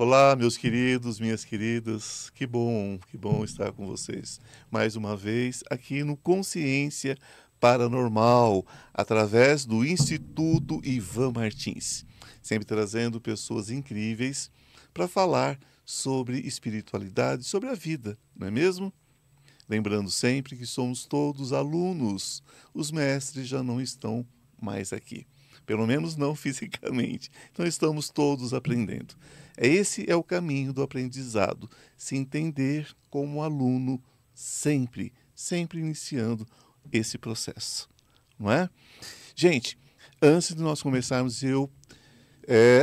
Olá, meus queridos, minhas queridas, que bom estar com vocês mais uma vez aqui no Consciência Paranormal, através do Instituto Ivan Martins, sempre trazendo pessoas incríveis para falar sobre espiritualidade, sobre a vida, não é mesmo? Lembrando sempre que somos todos alunos, os mestres já não estão mais aqui, pelo menos não fisicamente, então estamos todos aprendendo. Esse é o caminho do aprendizado, se entender como aluno sempre, sempre iniciando esse processo, não é? Gente, antes de nós começarmos eu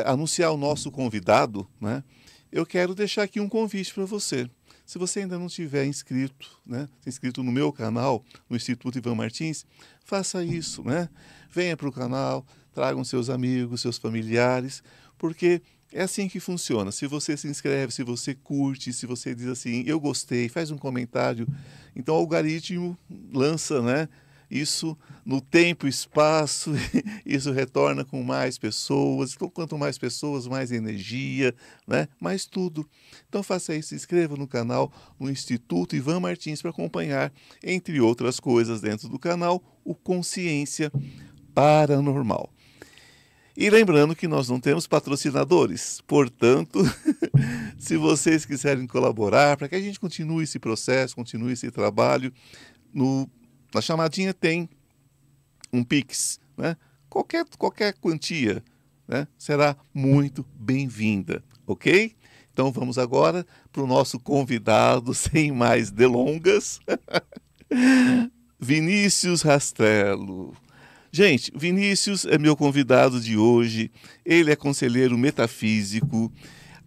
anunciar o nosso convidado, né, eu quero deixar aqui um convite para você. Se você ainda não tiver inscrito, né, inscrito no meu canal, no Instituto Ivan Martins, faça isso, né? Venha para o canal, tragam seus amigos, seus familiares, porque é assim que funciona. Se você se inscreve, se você curte, se você diz assim, eu gostei, faz um comentário, então o algoritmo lança, né, isso no tempo e espaço, isso retorna com mais pessoas. Então, quanto mais pessoas, mais energia, né, mais tudo. Então faça isso, se inscreva no canal, no Instituto Ivan Martins, para acompanhar, entre outras coisas dentro do canal, o Consciência Paranormal. E lembrando que nós não temos patrocinadores, portanto, se vocês quiserem colaborar, para que a gente continue esse processo, continue esse trabalho, na chamadinha tem um Pix, né? Qualquer quantia, né, será muito bem-vinda, ok? Então vamos agora para o nosso convidado, sem mais delongas, Vinícius Rastrello. Gente, Vinícius é meu convidado de hoje, ele é conselheiro metafísico,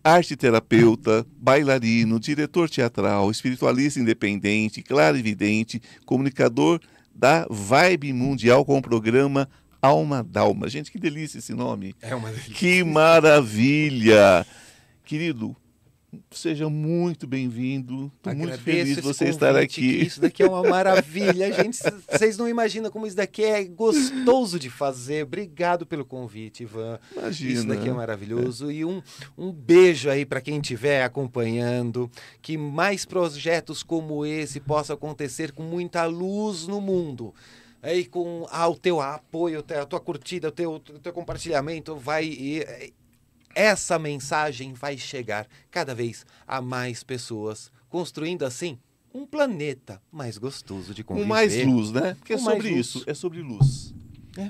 arteterapeuta, bailarino, diretor teatral, espiritualista independente, clarividente, comunicador da Vibe Mundial com o programa Alma D'Alma. Gente, que delícia esse nome! É uma delícia. Que maravilha! Querido, seja muito bem-vindo. Estou muito feliz de você estar aqui. Isso daqui é uma maravilha. Gente, vocês não imaginam como isso daqui é gostoso de fazer. Obrigado pelo convite, Ivan. Imagina. Isso daqui é maravilhoso. E um beijo aí para quem estiver acompanhando. Que mais projetos como esse possam acontecer com muita luz no mundo. Aí com o teu apoio, a tua curtida, o teu compartilhamento vai... Essa mensagem vai chegar cada vez a mais pessoas, construindo assim um planeta mais gostoso de conviver. Com mais luz, né? Porque é sobre isso, é sobre luz.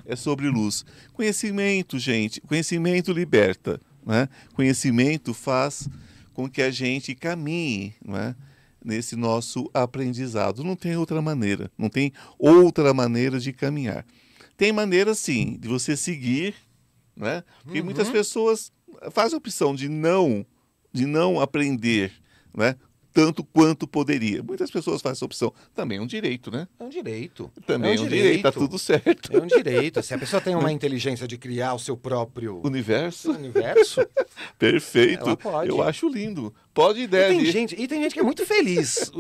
É sobre luz. Conhecimento, gente, conhecimento liberta, né? Conhecimento faz com que a gente caminhe, né, nesse nosso aprendizado. Não tem outra maneira, não tem outra maneira de caminhar. Tem maneira, sim, de você seguir, né? Porque muitas pessoas... faz a opção de não aprender, né, tanto quanto poderia. Muitas pessoas fazem essa opção. Também é um direito, né? É um direito. Também é um direito, está tudo certo. É um direito. Se a pessoa tem uma inteligência de criar o seu próprio... universo. Perfeito. Ela pode. Eu acho lindo. Pode e deve. E tem gente que é muito feliz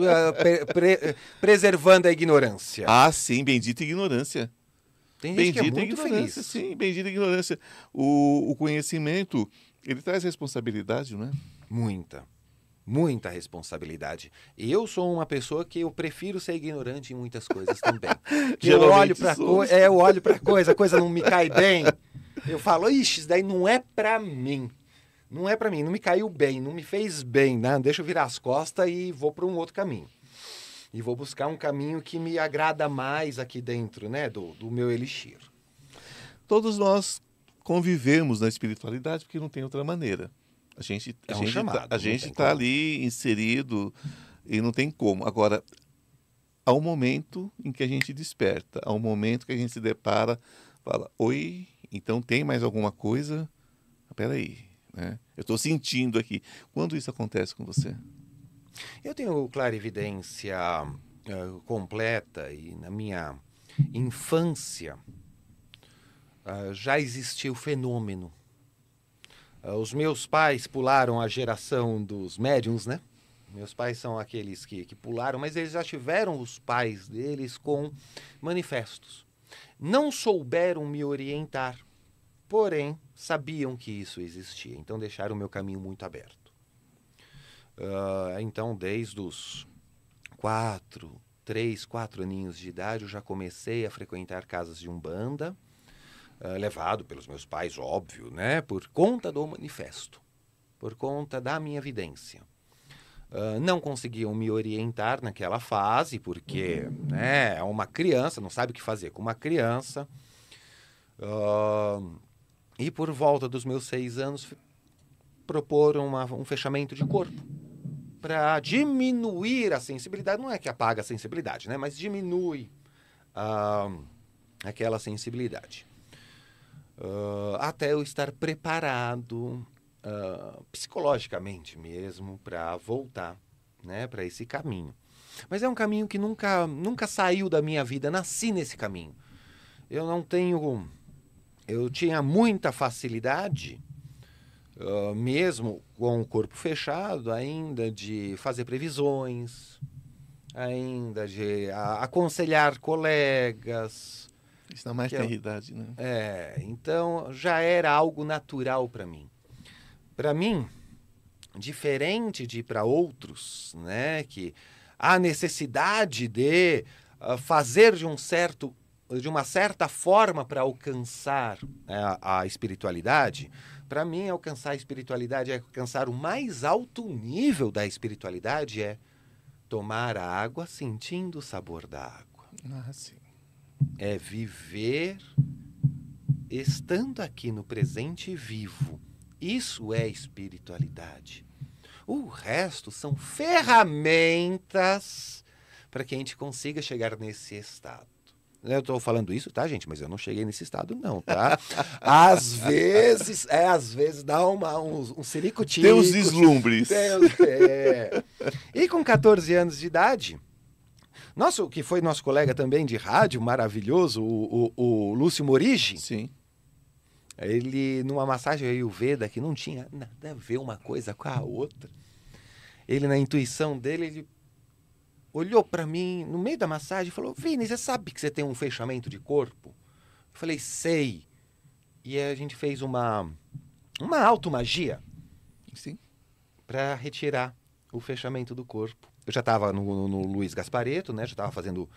preservando a ignorância. Ah, sim. Bendita ignorância. Tem gente que é muito feliz. Sim, bendita ignorância. O conhecimento, ele traz responsabilidade, não é? Muita. Muita responsabilidade. Eu sou uma pessoa que eu prefiro ser ignorante em muitas coisas também. Eu olho para coisa, a coisa não me cai bem. Eu falo, ixi, isso daí não é para mim. Não é para mim, não me caiu bem, não me fez bem, né? Deixa eu virar as costas e vou para um outro caminho. E vou buscar um caminho que me agrada mais aqui dentro, né, do meu elixir. Todos nós convivemos na espiritualidade porque não tem outra maneira. A gente está ali inserido e não tem como. Agora, há um momento em que a gente desperta, há um momento que a gente se depara, fala, oi, então tem mais alguma coisa? Espera aí, né? Eu estou sentindo aqui. Quando isso acontece com você? Eu tenho clarividência completa e na minha infância já existia o fenômeno. Os meus pais pularam a geração dos médiuns, né? Meus pais são aqueles que pularam, mas eles já tiveram os pais deles com manifestos. Não souberam me orientar, porém sabiam que isso existia, então deixaram o meu caminho muito aberto. Então, desde os 3, 4 aninhos de idade, eu já comecei a frequentar casas de umbanda, levado pelos meus pais, óbvio, né? Por conta do manifesto, por conta da minha vidência. Não conseguiam me orientar naquela fase, porque né, uma criança não sabe o que fazer com uma criança. E por volta dos meus 6 anos, proporam um fechamento de corpo para diminuir a sensibilidade. Não é que apaga a sensibilidade, né, mas diminui aquela sensibilidade. Até eu estar preparado... psicologicamente mesmo, para voltar, né, para esse caminho. Mas é um caminho que nunca saiu da minha vida, nasci nesse caminho. Eu não tenho... Eu tinha muita facilidade, mesmo com o corpo fechado, ainda de fazer previsões, ainda de aconselhar colegas. Isso dá mais idade, né? É, então já era algo natural para mim. Para mim, diferente de para outros, né, que a necessidade de fazer de uma certa forma para alcançar a espiritualidade, para mim alcançar a espiritualidade é alcançar o mais alto nível da espiritualidade, é tomar a água sentindo o sabor da água. Ah, sim. É viver estando aqui no presente vivo. Isso é espiritualidade. O resto são ferramentas para que a gente consiga chegar nesse estado. Eu estou falando isso, tá, gente? Mas eu não cheguei nesse estado, não, tá? Às vezes dá um sirico-tico. Tem uns deslumbres. E com 14 anos de idade, que foi nosso colega também de rádio maravilhoso, o Lúcio Morigi. Sim. Ele, numa massagem ayurveda que não tinha nada a ver uma coisa com a outra, ele, na intuição dele, ele olhou para mim no meio da massagem e falou: Vini, você sabe que você tem um fechamento de corpo? Eu falei: sei. E a gente fez uma automagia para retirar o fechamento do corpo. Eu já estava no Luiz Gasparetto, né? Já estava fazendo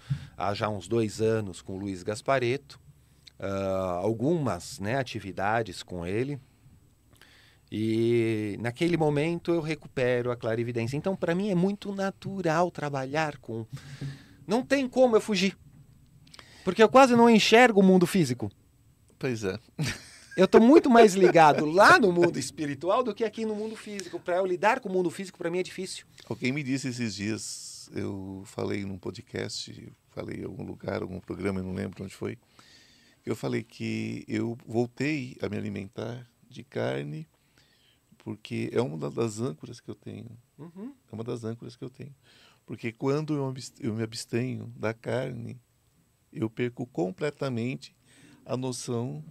já uns 2 anos com o Luiz Gasparetto. Algumas, né, atividades com ele, e naquele momento eu recupero a clarividência. Então, para mim é muito natural trabalhar com... Não tem como eu fugir, porque eu quase não enxergo o mundo físico. Pois é. Eu estou muito mais ligado lá no mundo espiritual do que aqui no mundo físico. Para eu lidar com o mundo físico, para mim é difícil. Alguém me disse esses dias, eu falei num podcast, falei em algum lugar, algum programa, eu não lembro onde foi, eu falei que eu voltei a me alimentar de carne porque é uma das âncoras que eu tenho. Uhum. É uma das âncoras que eu tenho. Porque quando eu me abstenho da carne, eu perco completamente a noção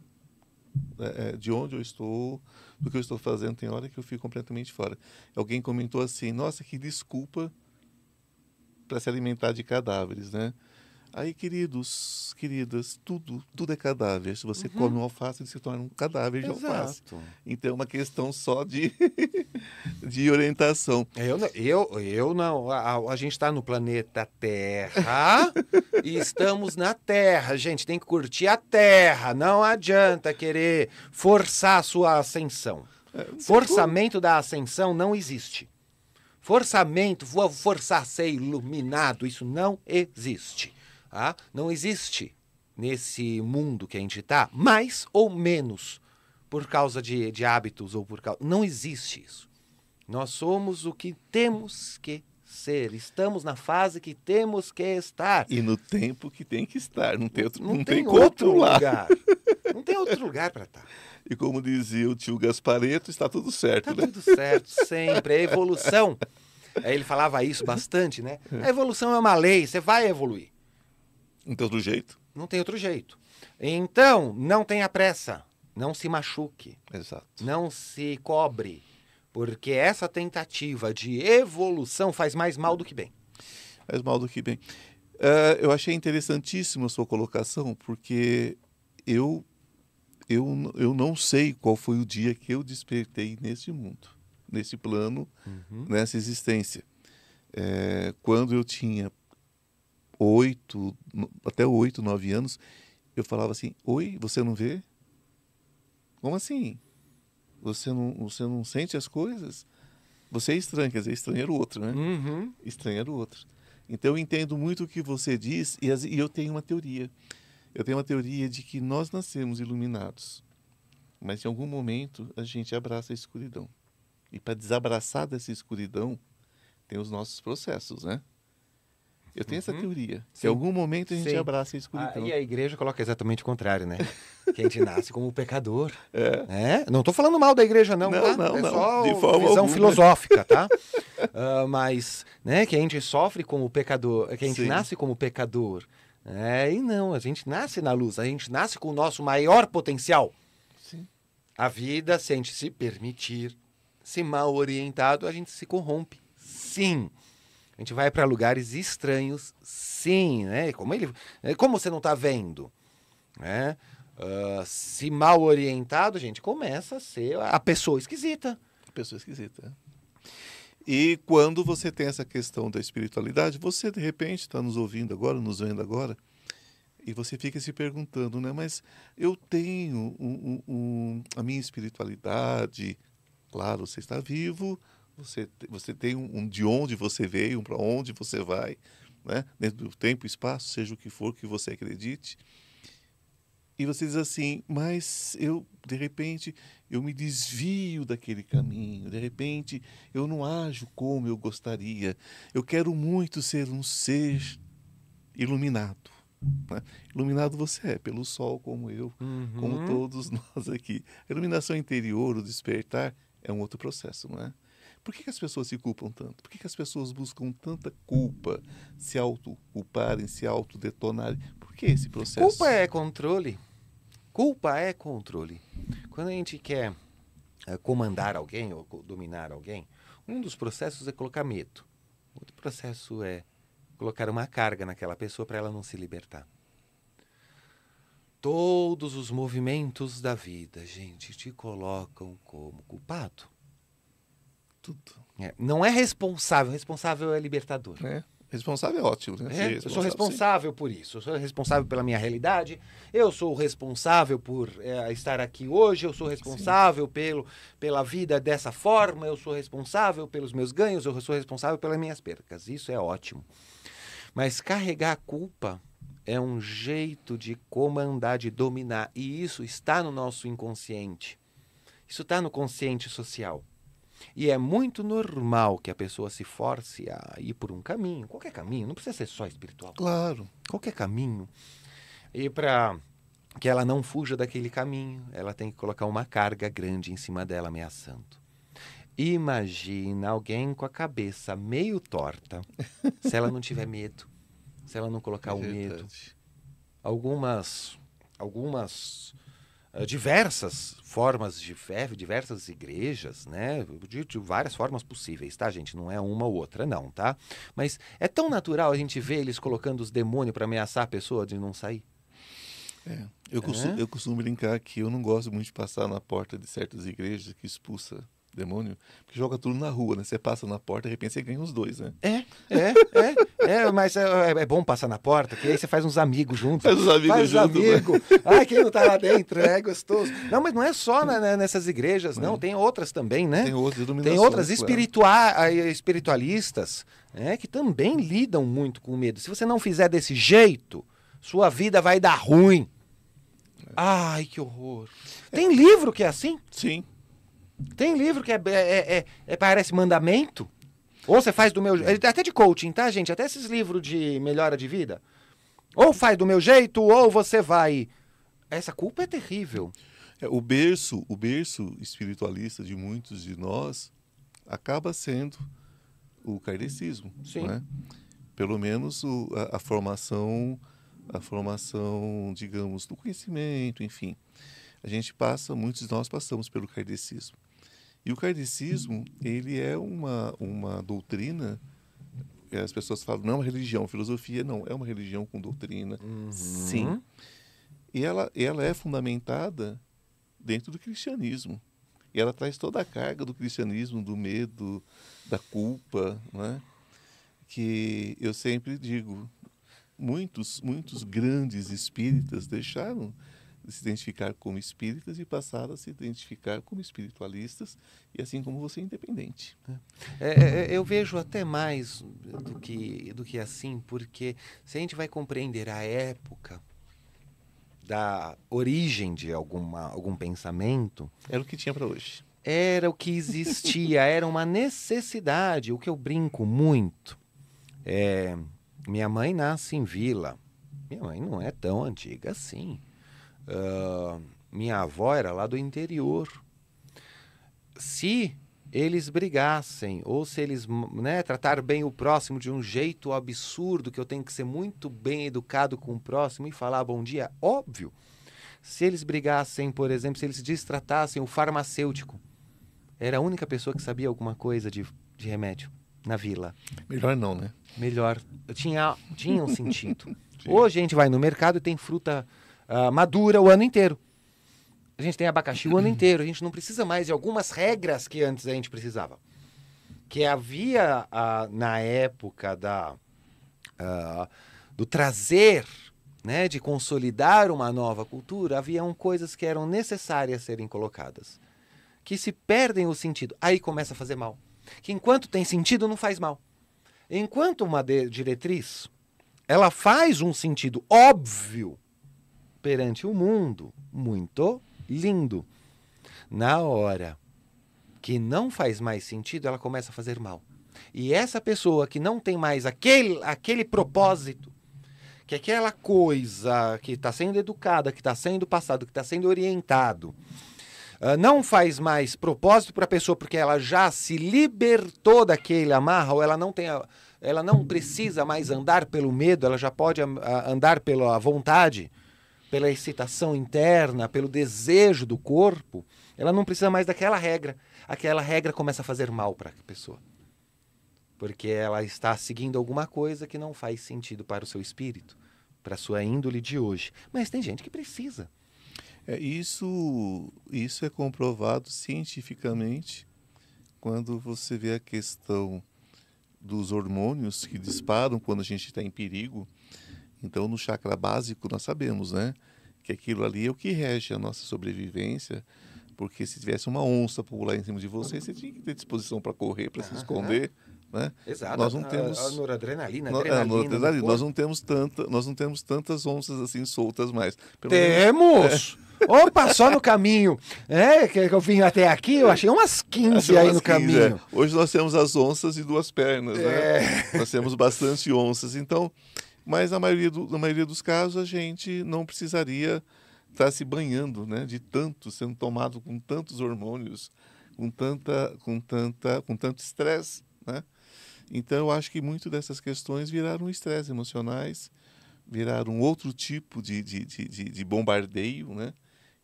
de onde eu estou, do que eu estou fazendo. Tem hora que eu fico completamente fora. Alguém comentou assim: nossa, que desculpa para se alimentar de cadáveres, né? Aí, queridos, queridas, tudo é cadáver. Se você come um alface, você torna um cadáver de alface. Então, é uma questão só de orientação. Eu não. A gente está no planeta Terra e estamos na Terra. Gente, tem que curtir a Terra. Não adianta querer forçar a sua ascensão. Forçamento da ascensão não existe. Forçamento, vou forçar a ser iluminado, isso não existe. Ah, não existe nesse mundo que a gente está, mais ou menos, por causa de hábitos ou por causa... Não existe isso. Nós somos o que temos que ser. Estamos na fase que temos que estar. E no tempo que tem que estar. Não tem outro lugar. Não tem outro lugar para estar. E como dizia o tio Gasparetto, está tudo certo, né? Está tudo certo, sempre. É evolução. Ele falava isso bastante, né? A evolução é uma lei, você vai evoluir. Não tem outro jeito? Não tem outro jeito. Então, não tenha pressa. Não se machuque. Exato. Não se cobre. Porque essa tentativa de evolução faz mais mal do que bem. Faz mal do que bem. Eu achei interessantíssima a sua colocação, porque eu não sei qual foi o dia que eu despertei nesse mundo. nesse plano, nessa existência. É, quando eu tinha 8, até 9 anos, eu falava assim: oi, você não vê? Como assim? Você não sente as coisas? Você é estranho, quer dizer, estranho era o outro, né? Estranho era o outro. Então eu entendo muito o que você diz e eu tenho uma teoria. Eu tenho uma teoria de que nós nascemos iluminados, mas em algum momento a gente abraça a escuridão. E para desabraçar dessa escuridão, tem os nossos processos, né? Eu tenho essa teoria. Sim. Que em algum momento a gente abraça a escuridão. Ah, e a igreja coloca exatamente o contrário, né? Que a gente nasce como pecador. É. É? Não estou falando mal da igreja, não. Não, tá? Não, é só de forma visão alguma. Filosófica, tá? Mas, né, que a gente sofre como pecador, que a gente nasce como pecador. É, e não, a gente nasce na luz, a gente nasce com o nosso maior potencial. Sim. A vida, se a gente se permitir, se mal orientado, a gente se corrompe. Sim. A gente vai para lugares estranhos, sim, né? Como você não está vendo? Né? Se mal orientado, a gente começa a ser a pessoa esquisita. A pessoa esquisita. E quando você tem essa questão da espiritualidade, você de repente está nos ouvindo agora, nos vendo agora, e você fica se perguntando, né? Mas eu tenho a minha espiritualidade, claro, você está vivo... Você tem um de onde você veio, para onde você vai, né? Dentro do tempo, espaço, seja o que for que você acredite. E você diz assim, mas eu, de repente, eu me desvio daquele caminho, de repente, eu não ajo como eu gostaria. Eu quero muito ser um ser iluminado. Né? Iluminado você é, pelo sol como eu, como todos nós aqui. A iluminação interior, o despertar, é um outro processo, não é? Por que as pessoas se culpam tanto? Por que as pessoas buscam tanta culpa, se auto-culparem, se autodetonarem? Por que esse processo? Culpa é controle. Culpa é controle. Quando a gente quer comandar alguém ou dominar alguém, um dos processos é colocar medo. Outro processo é colocar uma carga naquela pessoa para ela não se libertar. Todos os movimentos da vida, gente, te colocam como culpado. Tudo. É, não é responsável. Responsável é libertador. É. Responsável é ótimo, né? É. Eu sou responsável por isso. Eu sou responsável pela minha realidade. Eu sou responsável por estar aqui hoje. Eu sou responsável pela vida dessa forma. Eu sou responsável pelos meus ganhos. Eu sou responsável pelas minhas percas. Isso é ótimo. Mas carregar a culpa é um jeito de comandar, de dominar. E isso está no nosso inconsciente. Isso está no consciente social. E é muito normal que a pessoa se force a ir por um caminho, qualquer caminho, não precisa ser só espiritual. Claro. Qualquer caminho. E para que ela não fuja daquele caminho, ela tem que colocar uma carga grande em cima dela, ameaçando. Imagina alguém com a cabeça meio torta, se ela não tiver medo, se ela não colocar o medo. Algumas diversas formas de fé, diversas igrejas, né? De várias formas possíveis, tá, gente? Não é uma ou outra, não, tá? Mas é tão natural a gente ver eles colocando os demônios para ameaçar a pessoa de não sair. É. Eu costumo brincar que eu não gosto muito de passar na porta de certas igrejas que expulsa demônio, que joga tudo na rua, né? Você passa na porta, de repente você ganha os dois, né? Mas é bom passar na porta, porque aí você faz uns amigos juntos. Faz os amigos. Ai, quem não tá lá dentro, é gostoso. Não, mas não é só nessas igrejas, não. Tem outras também, né? Tem outras iluminações. Tem outras espiritualistas, né? Que também lidam muito com o medo. Se você não fizer desse jeito, sua vida vai dar ruim. Ai, que horror. Tem livro que é assim? Sim. Tem livro que parece mandamento. Ou você faz do meu jeito. Até de coaching, tá, gente? Até esses livros de melhora de vida. Ou faz do meu jeito, ou você vai. Essa culpa é terrível. O berço espiritualista de muitos de nós acaba sendo o kardecismo. Sim. Né? Pelo menos a formação, digamos, do conhecimento, enfim. A gente passa, muitos de nós passamos pelo kardecismo. E o kardecismo, ele é uma doutrina, as pessoas falam, não é uma religião, filosofia, não, é uma religião com doutrina, sim. E ela é fundamentada dentro do cristianismo. E ela traz toda a carga do cristianismo, do medo, da culpa, né? Que eu sempre digo, muitos grandes espíritas deixaram de se identificar como espíritas e passaram a se identificar como espiritualistas, e assim como você, independente. Eu vejo até mais do que assim, porque se a gente vai compreender a época da origem de algum pensamento... Era o que tinha para hoje. Era o que existia, era uma necessidade. O que eu brinco muito é... Minha mãe nasce em vila. Minha mãe não é tão antiga assim. Minha avó era lá do interior. Se eles brigassem, ou se eles, né, tratar bem o próximo de um jeito absurdo, que eu tenho que ser muito bem educado com o próximo e falar bom dia, óbvio. Se eles brigassem, por exemplo, se eles destratassem o farmacêutico, era a única pessoa que sabia alguma coisa de remédio na vila. Melhor não, né? Melhor. Tinha um sentido. Hoje a gente vai no mercado e tem fruta madura o ano inteiro. A gente tem abacaxi o ano inteiro. A gente não precisa mais de algumas regras que antes a gente precisava. Que havia na época do trazer, né, de consolidar uma nova cultura, haviam coisas que eram necessárias serem colocadas. Que se perdem o sentido. Aí começa a fazer mal. Que enquanto tem sentido, não faz mal. Enquanto uma diretriz, ela faz um sentido óbvio perante o mundo, muito lindo. Na hora que não faz mais sentido, ela começa a fazer mal. E essa pessoa que não tem mais aquele propósito, que aquela coisa que está sendo educada, que está sendo passado, que está sendo orientado, não faz mais propósito para a pessoa porque ela já se libertou daquele amarra, ou ela não precisa mais andar pelo medo, ela já pode andar pela vontade, pela excitação interna, pelo desejo do corpo, ela não precisa mais daquela regra. Aquela regra começa a fazer mal para a pessoa. Porque ela está seguindo alguma coisa que não faz sentido para o seu espírito, para a sua índole de hoje. Mas tem gente que precisa. Isso é comprovado cientificamente quando você vê a questão dos hormônios que disparam quando a gente está em perigo. Então, no chakra básico, nós sabemos, né, que aquilo ali é o que rege a nossa sobrevivência, porque se tivesse uma onça pular em cima de você, você tinha que ter disposição para correr, para se esconder. Né? Exato. Nós não temos a noradrenalina, noradrenalina. Nós não temos tantas onças assim soltas mais. Temos! Opa, só no caminho. Que eu vim até aqui, eu achei umas 15 aí no caminho. Hoje nós temos as onças e duas pernas, né? Nós temos bastante onças, então, mas na maioria dos casos a gente não precisaria estar se banhando, né, de tanto, sendo tomado com tantos hormônios, com tanto estresse, né? Então, eu acho que muito dessas questões viraram estresse emocionais, viraram outro tipo de bombardeio, né?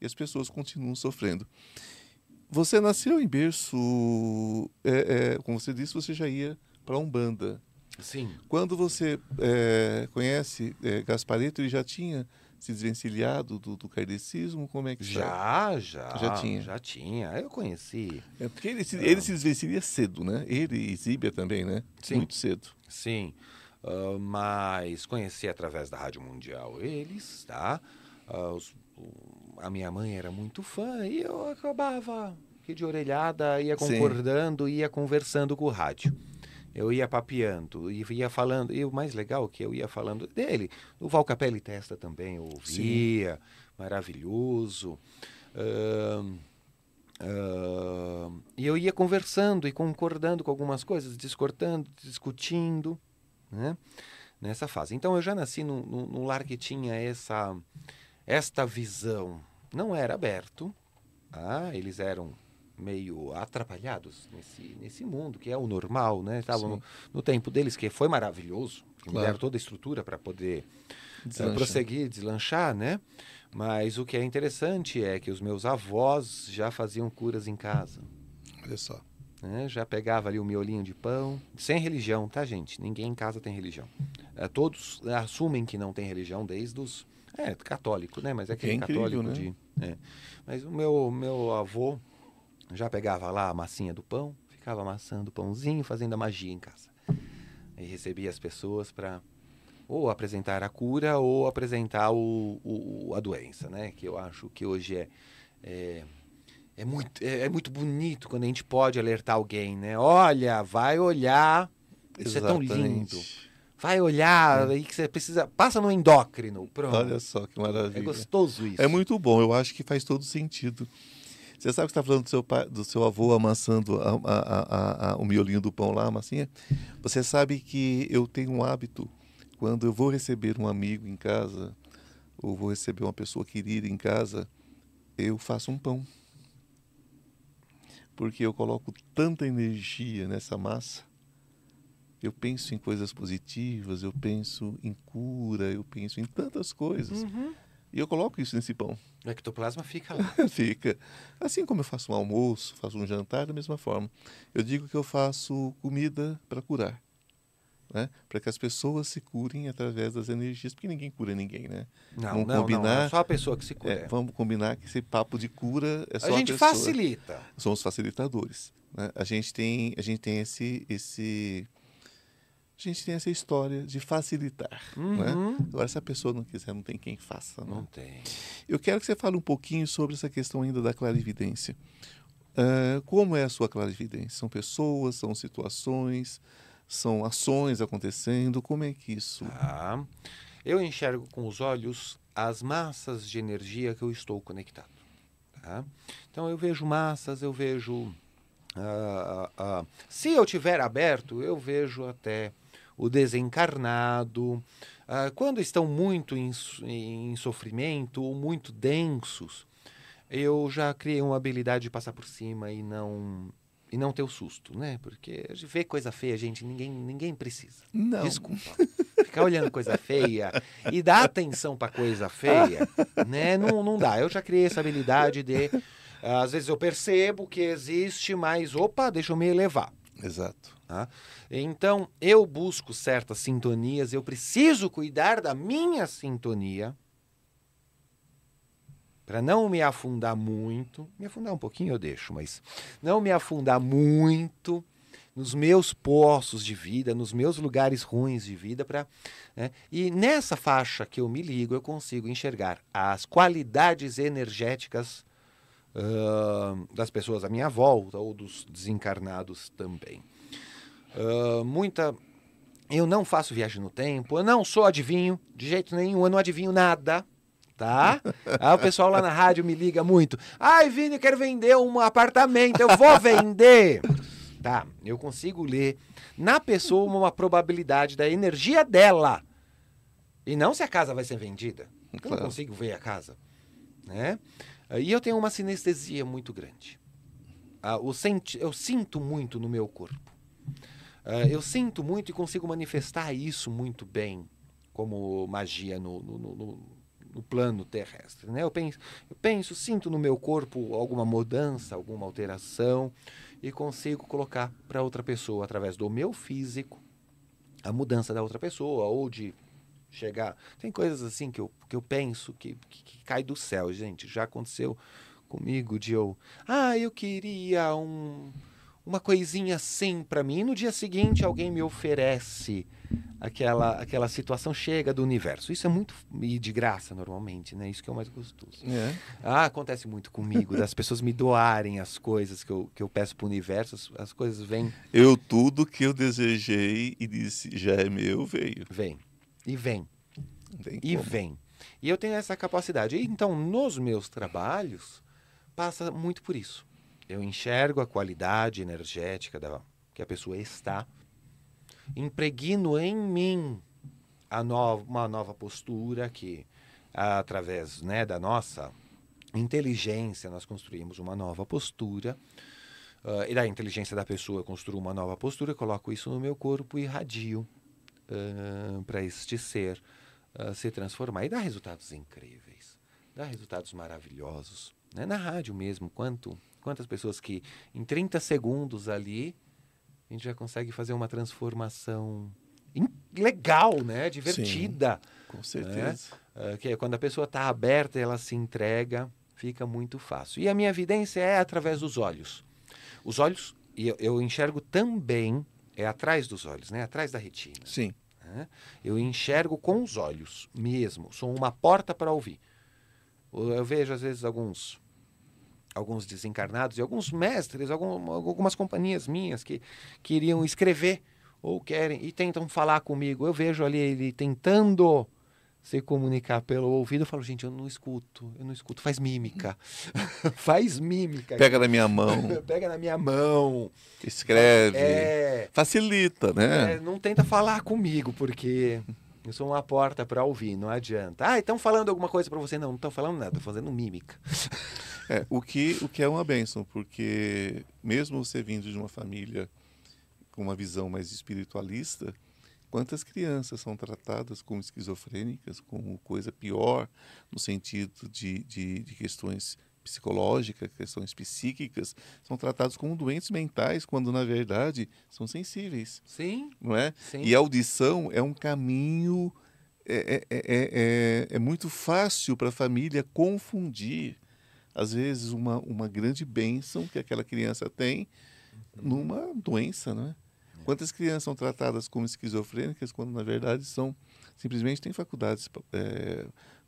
E as pessoas continuam sofrendo. Você nasceu em berço, como você disse, você já ia para a Umbanda. Sim. Quando você conhece Gasparetto, ele já tinha se desvencilhado do kardecismo? Como é que já tinha, eu conheci. É porque ele se desvencilia cedo, né? Ele e Zíbia também, né? Sim. Muito cedo. Sim, mas conheci através da Rádio Mundial eles, tá? A minha mãe era muito fã e eu acabava que de orelhada ia concordando, sim, ia conversando com o rádio. Eu ia papeando e ia falando. E o mais legal é que eu ia falando dele. O Val Capelli Testa também eu ouvia. Sim. Maravilhoso. E eu ia conversando e concordando com algumas coisas, discordando, discutindo, né? Nessa fase. Então eu já nasci num lar que tinha esta visão. Não era aberto. Eles eram meio atrapalhados nesse mundo, que é o normal, né? Estavam no tempo deles, que foi maravilhoso, que claro, me deram toda a estrutura para poder prosseguir, deslanchar, né? Mas o que é interessante é que os meus avós já faziam curas em casa. Olha só. Já pegava ali o miolinho de pão, sem religião, tá, gente? Ninguém em casa tem religião. Todos assumem que não tem religião desde os... católico, né? Mas é aquele católico, né? Mas o meu avô... Já pegava lá a massinha do pão, ficava amassando o pãozinho, fazendo a magia em casa. E recebia as pessoas para ou apresentar a cura ou apresentar a doença, né? Que eu acho que hoje é muito bonito quando a gente pode alertar alguém, né? Olha, vai olhar, isso exatamente. É tão lindo. Vai olhar aí que você precisa, passa no endócrino, pronto. Olha só que maravilha. É gostoso isso. É muito bom, eu acho que faz todo sentido. Você sabe que você está falando do seu pai, do seu avô amassando o miolinho do pão lá, a massinha? Você sabe que eu tenho um hábito, quando eu vou receber um amigo em casa, ou vou receber uma pessoa querida em casa, eu faço um pão. Porque eu coloco tanta energia nessa massa, eu penso em coisas positivas, eu penso em cura, eu penso em tantas coisas. Uhum. E eu coloco isso nesse pão. O ectoplasma fica lá. Fica. Assim como eu faço um almoço, faço um jantar, da mesma forma. Eu digo que eu faço comida para curar. Né? Para que as pessoas se curem através das energias. Porque ninguém cura ninguém, né? Não, vamos combinar, não. É só a pessoa que se cura. É, vamos combinar que esse papo de cura é só a gente pessoa. Facilita. Somos facilitadores. Né? A gente tem essa história de facilitar. Uhum. Né? Agora, se a pessoa não quiser, não tem quem faça. Não, não tem. Eu quero que você fale um pouquinho sobre essa questão ainda da clarividência. Como é a sua clarividência? São pessoas, são situações, são ações acontecendo? Como é que isso... Ah, eu enxergo com os olhos as massas de energia que eu estou conectado. Tá? Então, eu vejo massas, eu vejo... Se eu tiver aberto, eu vejo até... o desencarnado, quando estão muito em sofrimento ou muito densos, eu já criei uma habilidade de passar por cima e não ter o susto, né? Porque ver coisa feia, gente, ninguém precisa. Não. Desculpa. Ficar olhando coisa feia e dar atenção para coisa feia, né? Não, não dá. Eu já criei essa habilidade de... Às vezes eu percebo que existe, mas, opa, deixa eu me elevar. Exato. Tá? Então, eu busco certas sintonias, eu preciso cuidar da minha sintonia para não me afundar muito. Me afundar um pouquinho eu deixo, mas não me afundar muito nos meus poços de vida, nos meus lugares ruins de vida. E nessa faixa que eu me ligo, eu consigo enxergar as qualidades energéticas das pessoas à minha volta ou dos desencarnados também. Eu não faço viagem no tempo, eu não sou adivinho, de jeito nenhum, eu não adivinho nada, tá? Aí o pessoal lá na rádio me liga muito. Ai, Vini, eu quero vender um apartamento, eu vou vender. Tá, eu consigo ler na pessoa uma probabilidade da energia dela e não se a casa vai ser vendida. Eu não consigo ver a casa, né? E eu tenho uma sinestesia muito grande. Eu sinto muito no meu corpo. Eu sinto muito e consigo manifestar isso muito bem, como magia no plano terrestre. Né? Eu penso, sinto no meu corpo alguma mudança, alguma alteração, e consigo colocar para outra pessoa, através do meu físico, a mudança da outra pessoa, ou de... chegar. Tem coisas assim que eu penso que cai do céu, gente. Já aconteceu comigo de eu... eu queria uma coisinha assim para mim. E no dia seguinte alguém me oferece aquela situação, chega do universo. Isso é muito... E de graça, normalmente, né? Isso que é o mais gostoso. É. Acontece muito comigo, das pessoas me doarem as coisas que eu peço pro universo, as coisas vêm... Tudo que eu desejei e disse, já é meu, veio. Vem. E eu tenho essa capacidade. E, então, nos meus trabalhos, passa muito por isso. Eu enxergo a qualidade energética que a pessoa está, impregno em mim uma nova postura que, através, né, da nossa inteligência, nós construímos uma nova postura. E da inteligência da pessoa, eu construo uma nova postura, coloco isso no meu corpo e irradio. Para este ser se transformar e dar resultados incríveis, dar resultados maravilhosos, né? Na rádio mesmo, quantas pessoas que em 30 segundos ali a gente já consegue fazer uma transformação legal, né? Divertida. Sim, com certeza. Né? Que é quando a pessoa está aberta, ela se entrega, fica muito fácil. E a minha evidência é através dos olhos. Os olhos, e eu enxergo também, é atrás dos olhos, né? Atrás da retina. Sim. Né? Eu enxergo com os olhos mesmo. Sou uma porta para ouvir. Eu vejo, às vezes, alguns desencarnados e alguns mestres, algumas companhias minhas que queriam escrever ou querem e tentam falar comigo. Eu vejo ali ele tentando se comunicar pelo ouvido. Eu falo, gente, eu não escuto. Faz mímica. Faz mímica. Pega na minha mão. Pega na minha mão. Escreve. É... Facilita, né? É, não tenta falar comigo, porque... Eu sou uma porta para ouvir, não adianta. Ah, estão falando alguma coisa para você? Não, não estão falando nada, estou fazendo mímica. É, o que é uma bênção, porque mesmo você vindo de uma família com uma visão mais espiritualista, quantas crianças são tratadas como esquizofrênicas, como coisa pior, no sentido de questões psicológicas, questões psíquicas, são tratados como doentes mentais, quando na verdade são sensíveis. Sim. Não é? Sim. E a audição é um caminho, é muito fácil para a família confundir, às vezes, uma grande bênção que aquela criança tem numa doença, não é? Quantas crianças são tratadas como esquizofrênicas, quando na verdade são, simplesmente tem faculdades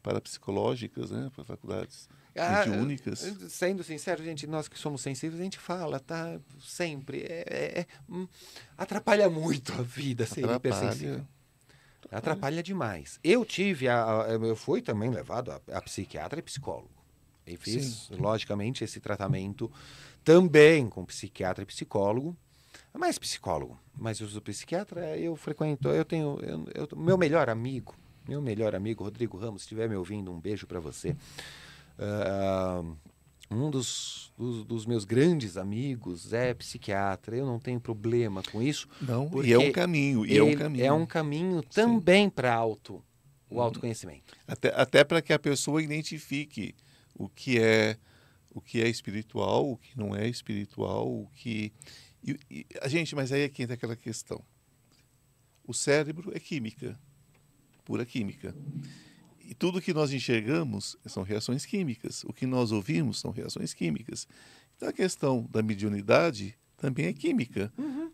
parapsicológicas, né? Para faculdades... únicas. Sendo sincero, gente, nós que somos sensíveis, a gente fala, tá? Sempre. Atrapalha muito a vida ser hipersensível. Atrapalha demais. Eu tive, eu fui também levado a psiquiatra e psicólogo. E fiz, sim, logicamente, esse tratamento também com psiquiatra e psicólogo. Mais psicólogo, mas o psiquiatra eu frequento, meu melhor amigo, Rodrigo Ramos, se estiver me ouvindo, um beijo para você. Um dos meus grandes amigos é psiquiatra. Eu não tenho problema com isso. Não, e é um caminho. E é um caminho também para o autoconhecimento. Até para que a pessoa identifique o que é espiritual, o que não é espiritual, o que... gente, mas aí é que entra aquela questão. O cérebro é química, pura química. E tudo que nós enxergamos são reações químicas. O que nós ouvimos são reações químicas. Então, a questão da mediunidade também é química. Uhum.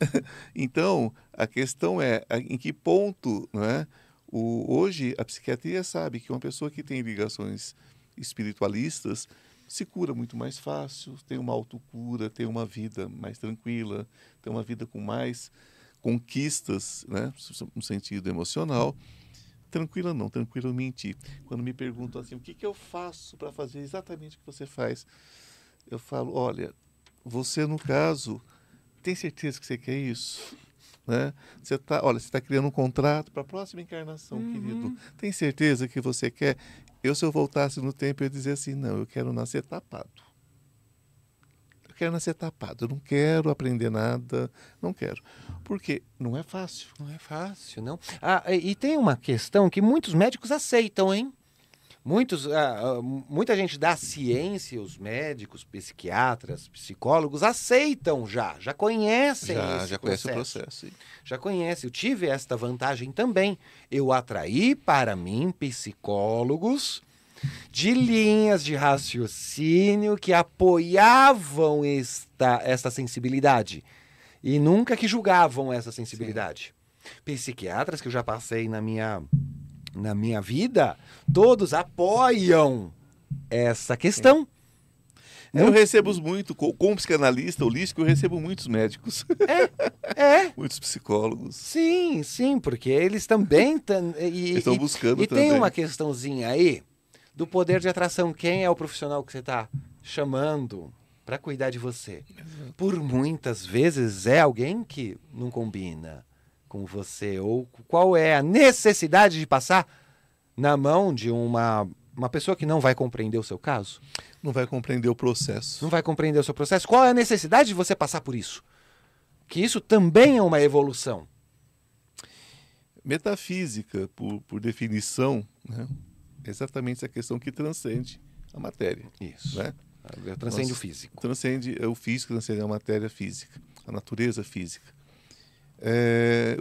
Então, a questão é em que ponto, né? Hoje, a psiquiatria sabe que uma pessoa que tem ligações espiritualistas se cura muito mais fácil, tem uma autocura, tem uma vida mais tranquila, tem uma vida com mais conquistas, né? No sentido emocional. Tranquila não, tranquila eu menti. Quando me perguntam assim, o que eu faço para fazer exatamente o que você faz? Eu falo, olha, você no caso, tem certeza que você quer isso? Né? Você está criando um contrato para a próxima encarnação, querido. Tem certeza que você quer? Se eu voltasse no tempo, eu ia dizer assim, não, eu quero nascer tapado. Eu quero nascer tapado, eu não quero aprender nada, não quero. Porque não é fácil. Não é fácil, não. E tem uma questão que muitos médicos aceitam, hein? Muita gente da ciência, os médicos, psiquiatras, psicólogos, aceitam já conhecem esse processo. Já conhece o processo. Sim. Já conhece. Eu tive esta vantagem também. Eu atraí para mim psicólogos de linhas de raciocínio que apoiavam esta sensibilidade e nunca que julgavam essa sensibilidade. Sim. Psiquiatras que eu já passei na minha vida, todos apoiam essa questão. Sim. Eu recebo muito, como psicanalista holístico, eu recebo muitos médicos. É. Muitos psicólogos. Sim, sim, porque eles também... estão buscando e também. E tem uma questãozinha aí do poder de atração. Quem é o profissional que você está chamando para cuidar de você? Por muitas vezes é alguém que não combina com você, ou qual é a necessidade de passar na mão de uma pessoa que não vai compreender o seu caso? Não vai compreender o processo. Não vai compreender o seu processo. Qual é a necessidade de você passar por isso? Que isso também é uma evolução. Metafísica, por definição, né, é exatamente essa questão que transcende a matéria. Isso. Né? Transcende o físico. Transcende o físico, transcende a matéria física, a natureza física.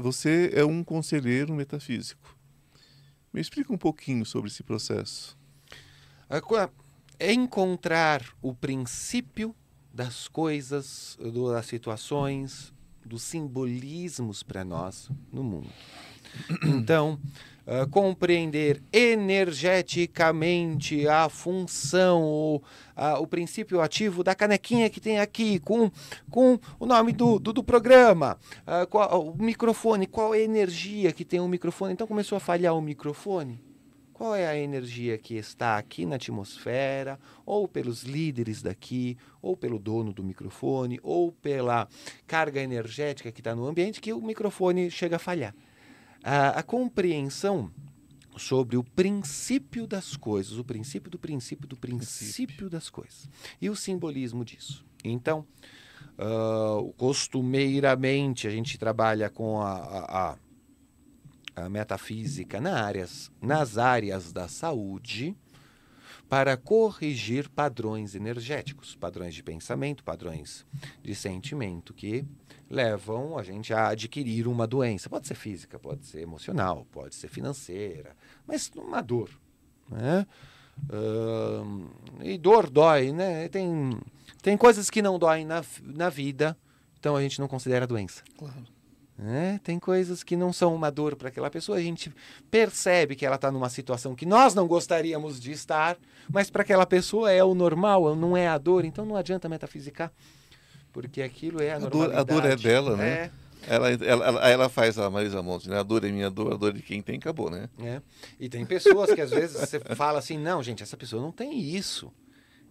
Você é um conselheiro metafísico. Me explica um pouquinho sobre esse processo. é encontrar o princípio das coisas, das situações, dos simbolismos para nós no mundo. Então, compreender energeticamente a função, o princípio ativo da canequinha que tem aqui, com o nome do programa, qual, o microfone, qual é a energia que tem o microfone. Então começou a falhar o microfone. Qual é a energia que está aqui na atmosfera, ou pelos líderes daqui, ou pelo dono do microfone, ou pela carga energética que está no ambiente, que o microfone chega a falhar. A compreensão sobre o princípio das coisas, o princípio do princípio do princípio das coisas, e o simbolismo disso. Então, costumeiramente, a gente trabalha com a metafísica nas áreas da saúde para corrigir padrões energéticos, padrões de pensamento, padrões de sentimento que levam a gente a adquirir uma doença. Pode ser física, pode ser emocional, pode ser financeira, mas uma dor, né? E dor dói, né? Tem coisas que não doem na vida, então a gente não considera doença. Claro. É, tem coisas que não são uma dor para aquela pessoa, a gente percebe que ela está numa situação que nós não gostaríamos de estar, mas para aquela pessoa é o normal, não é a dor, então não adianta metafisicar, porque aquilo é a normalidade. A dor é dela, né? Ela faz a Marisa Monte, né? A dor é minha dor, a dor de quem tem, acabou, né? É. E tem pessoas que às vezes você fala assim, não, gente, essa pessoa não tem isso.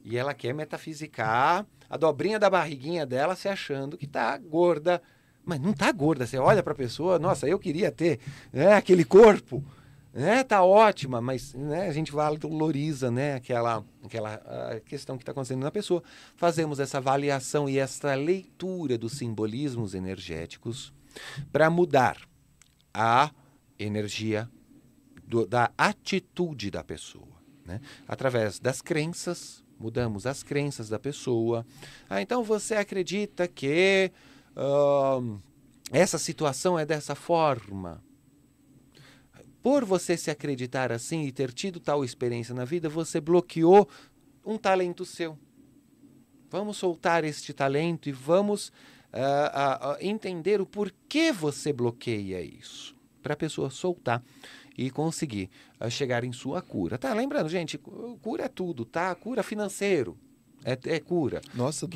E ela quer metafisicar a dobrinha da barriguinha dela se achando que está gorda. Mas não está gorda, você olha para a pessoa, nossa, eu queria ter, né, aquele corpo, né, tá ótima, mas, né, a gente valoriza, né, aquela questão que está acontecendo na pessoa. Fazemos essa avaliação e essa leitura dos simbolismos energéticos para mudar a energia da atitude da pessoa, né? Através das crenças, mudamos as crenças da pessoa. Ah, então você acredita que essa situação é dessa forma. Por você se acreditar assim e ter tido tal experiência na vida, você bloqueou um talento seu. Vamos soltar este talento e vamos entender o porquê você bloqueia isso, para a pessoa soltar e conseguir chegar em sua cura, tá? Lembrando, gente, cura é tudo, tá? Cura financeiro é cura. Nossa,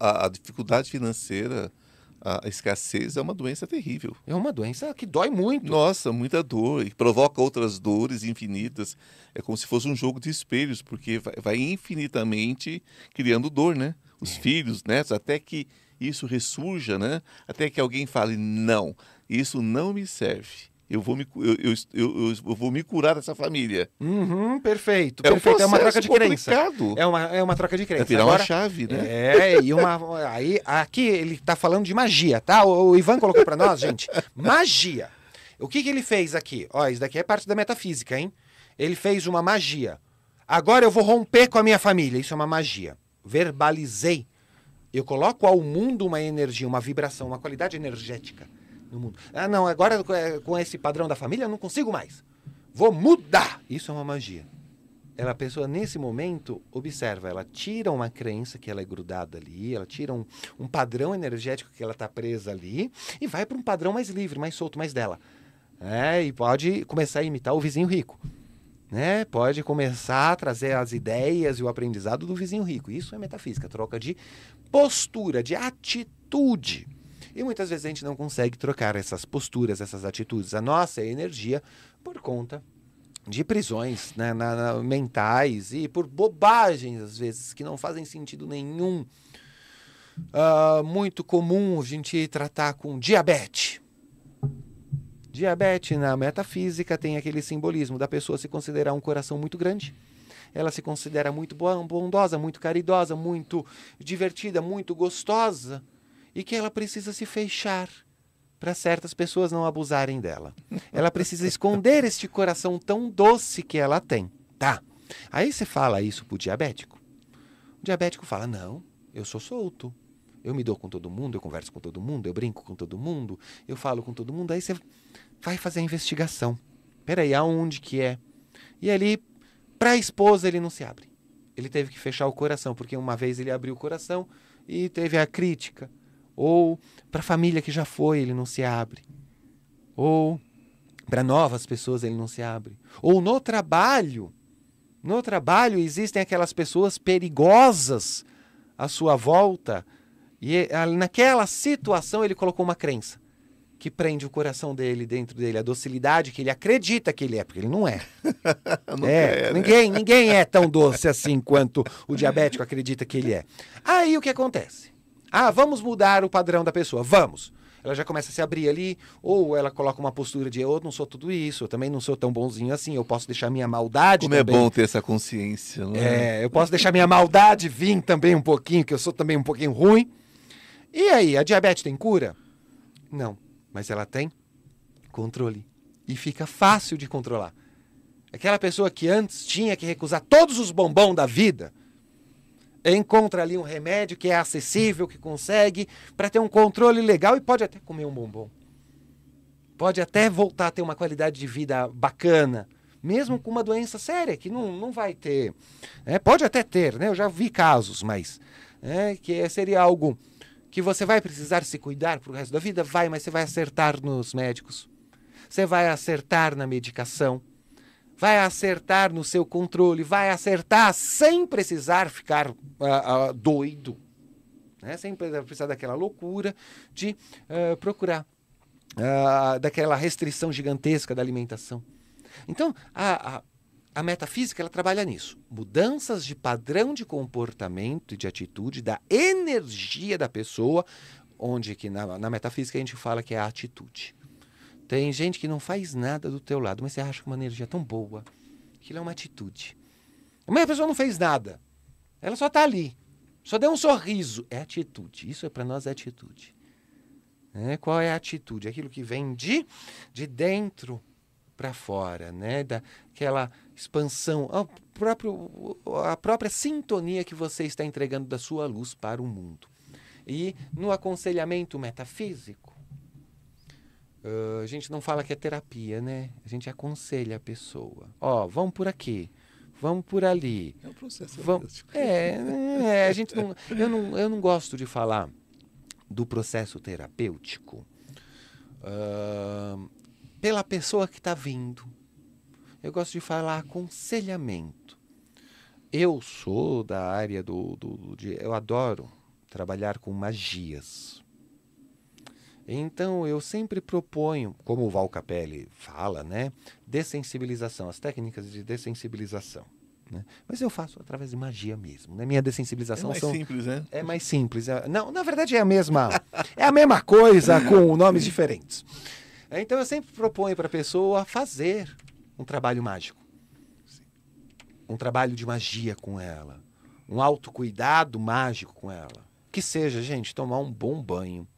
a dificuldade financeira, a escassez é uma doença terrível. É uma doença que dói muito. Nossa, muita dor. E provoca outras dores infinitas. É como se fosse um jogo de espelhos, porque vai infinitamente criando dor, né? Os filhos, netos, até que isso ressurja, né? Até que alguém fale, não, isso não me serve. Eu vou me curar dessa família. Uhum, perfeito. Perfeito. É uma troca de crença. É uma troca de crença. É virar uma chave, né? É, e uma. Aí, aqui ele está falando de magia, tá? O Ivan colocou para nós, gente. Magia. O que ele fez aqui? Ó, isso daqui é parte da metafísica, hein? Ele fez uma magia. Agora eu vou romper com a minha família. Isso é uma magia. Verbalizei. Eu coloco ao mundo uma energia, uma vibração, uma qualidade energética. No mundo. Ah, não, agora com esse padrão da família eu não consigo mais. Vou mudar. Isso é uma magia. A pessoa, nesse momento, observa, ela tira uma crença que ela é grudada ali, ela tira um padrão energético que ela está presa ali e vai para um padrão mais livre, mais solto, mais dela. É, e pode começar a imitar o vizinho rico. Né? Pode começar a trazer as ideias e o aprendizado do vizinho rico. Isso é metafísica, troca de postura, de atitude. E muitas vezes a gente não consegue trocar essas posturas, essas atitudes, a nossa energia, por conta de prisões, né, mentais e por bobagens, às vezes, que não fazem sentido nenhum. Muito comum a gente tratar com diabetes. Diabetes, na metafísica, tem aquele simbolismo da pessoa se considerar um coração muito grande. Ela se considera muito bondosa, muito caridosa, muito divertida, muito gostosa. E que ela precisa se fechar para certas pessoas não abusarem dela. Ela precisa esconder este coração tão doce que ela tem. Tá. Aí você fala isso pro diabético. O diabético fala, não, eu sou solto. Eu me dou com todo mundo, eu converso com todo mundo, eu brinco com todo mundo, eu falo com todo mundo. Aí você vai fazer a investigação. Peraí, aonde que é? E ali, para a esposa, ele não se abre. ele teve que fechar o coração, porque uma vez ele abriu o coração e teve a crítica. Ou para a família que já foi, ele não se abre. Ou para novas pessoas ele não se abre. Ou no trabalho. No trabalho existem aquelas pessoas perigosas à sua volta. E naquela situação ele colocou uma crença que prende o coração dele, dentro dele, a docilidade que ele acredita que ele é, porque ele não é. Ninguém é tão doce assim quanto o diabético acredita que ele é. Aí o que acontece? Ah, vamos mudar o padrão da pessoa, vamos. Ela já começa a se abrir ali, ou ela coloca uma postura de eu não sou tudo isso, eu também não sou tão bonzinho assim, eu posso deixar minha maldade também. Como é bom ter essa consciência, não é? É, eu posso deixar minha maldade vir também um pouquinho, que eu sou também um pouquinho ruim. E aí, a diabetes tem cura? Não, mas ela tem controle. E fica fácil de controlar. Aquela pessoa que antes tinha que recusar todos os bombons da vida, encontra ali um remédio que é acessível, que consegue, para ter um controle legal e pode até comer um bombom. Pode até voltar a ter uma qualidade de vida bacana, mesmo com uma doença séria, que não vai ter. É, pode até ter, né? Eu já vi casos, mas que seria algo que você vai precisar se cuidar para o resto da vida? Vai, mas você vai acertar nos médicos. Você vai acertar na medicação. Vai acertar no seu controle, vai acertar sem precisar ficar doido, né? Sem precisar daquela loucura de procurar, daquela restrição gigantesca da alimentação. Então, a metafísica ela trabalha nisso. Mudanças de padrão de comportamento e de atitude, da energia da pessoa, onde que na metafísica a gente fala que é a atitude. Tem gente que não faz nada do teu lado, mas você acha que uma energia tão boa. Aquilo é uma atitude. Mas a pessoa não fez nada. Ela só está ali. Só deu um sorriso. É atitude. Isso é para nós atitude. Qual é a atitude? Aquilo que vem de dentro para fora, né? Daquela expansão, a própria sintonia que você está entregando da sua luz para o mundo. E no aconselhamento metafísico, a gente não fala que é terapia, né? A gente aconselha a pessoa. Ó, vamos por aqui, vamos por ali. É um processo. A gente não, eu não gosto de falar do processo terapêutico pela pessoa que está vindo. Eu gosto de falar aconselhamento. Eu sou da área eu adoro trabalhar com magias. Então, eu sempre proponho, como o Val Capelli fala, né? Dessensibilização, as técnicas de dessensibilização. Né? Mas eu faço através de magia mesmo. Né? Minha dessensibilização simples, né? É mais simples. Não, na verdade é a mesma coisa com nomes diferentes. Então, eu sempre proponho para a pessoa fazer um trabalho mágico. Um trabalho de magia com ela. Um autocuidado mágico com ela. Que seja, gente, tomar um bom banho.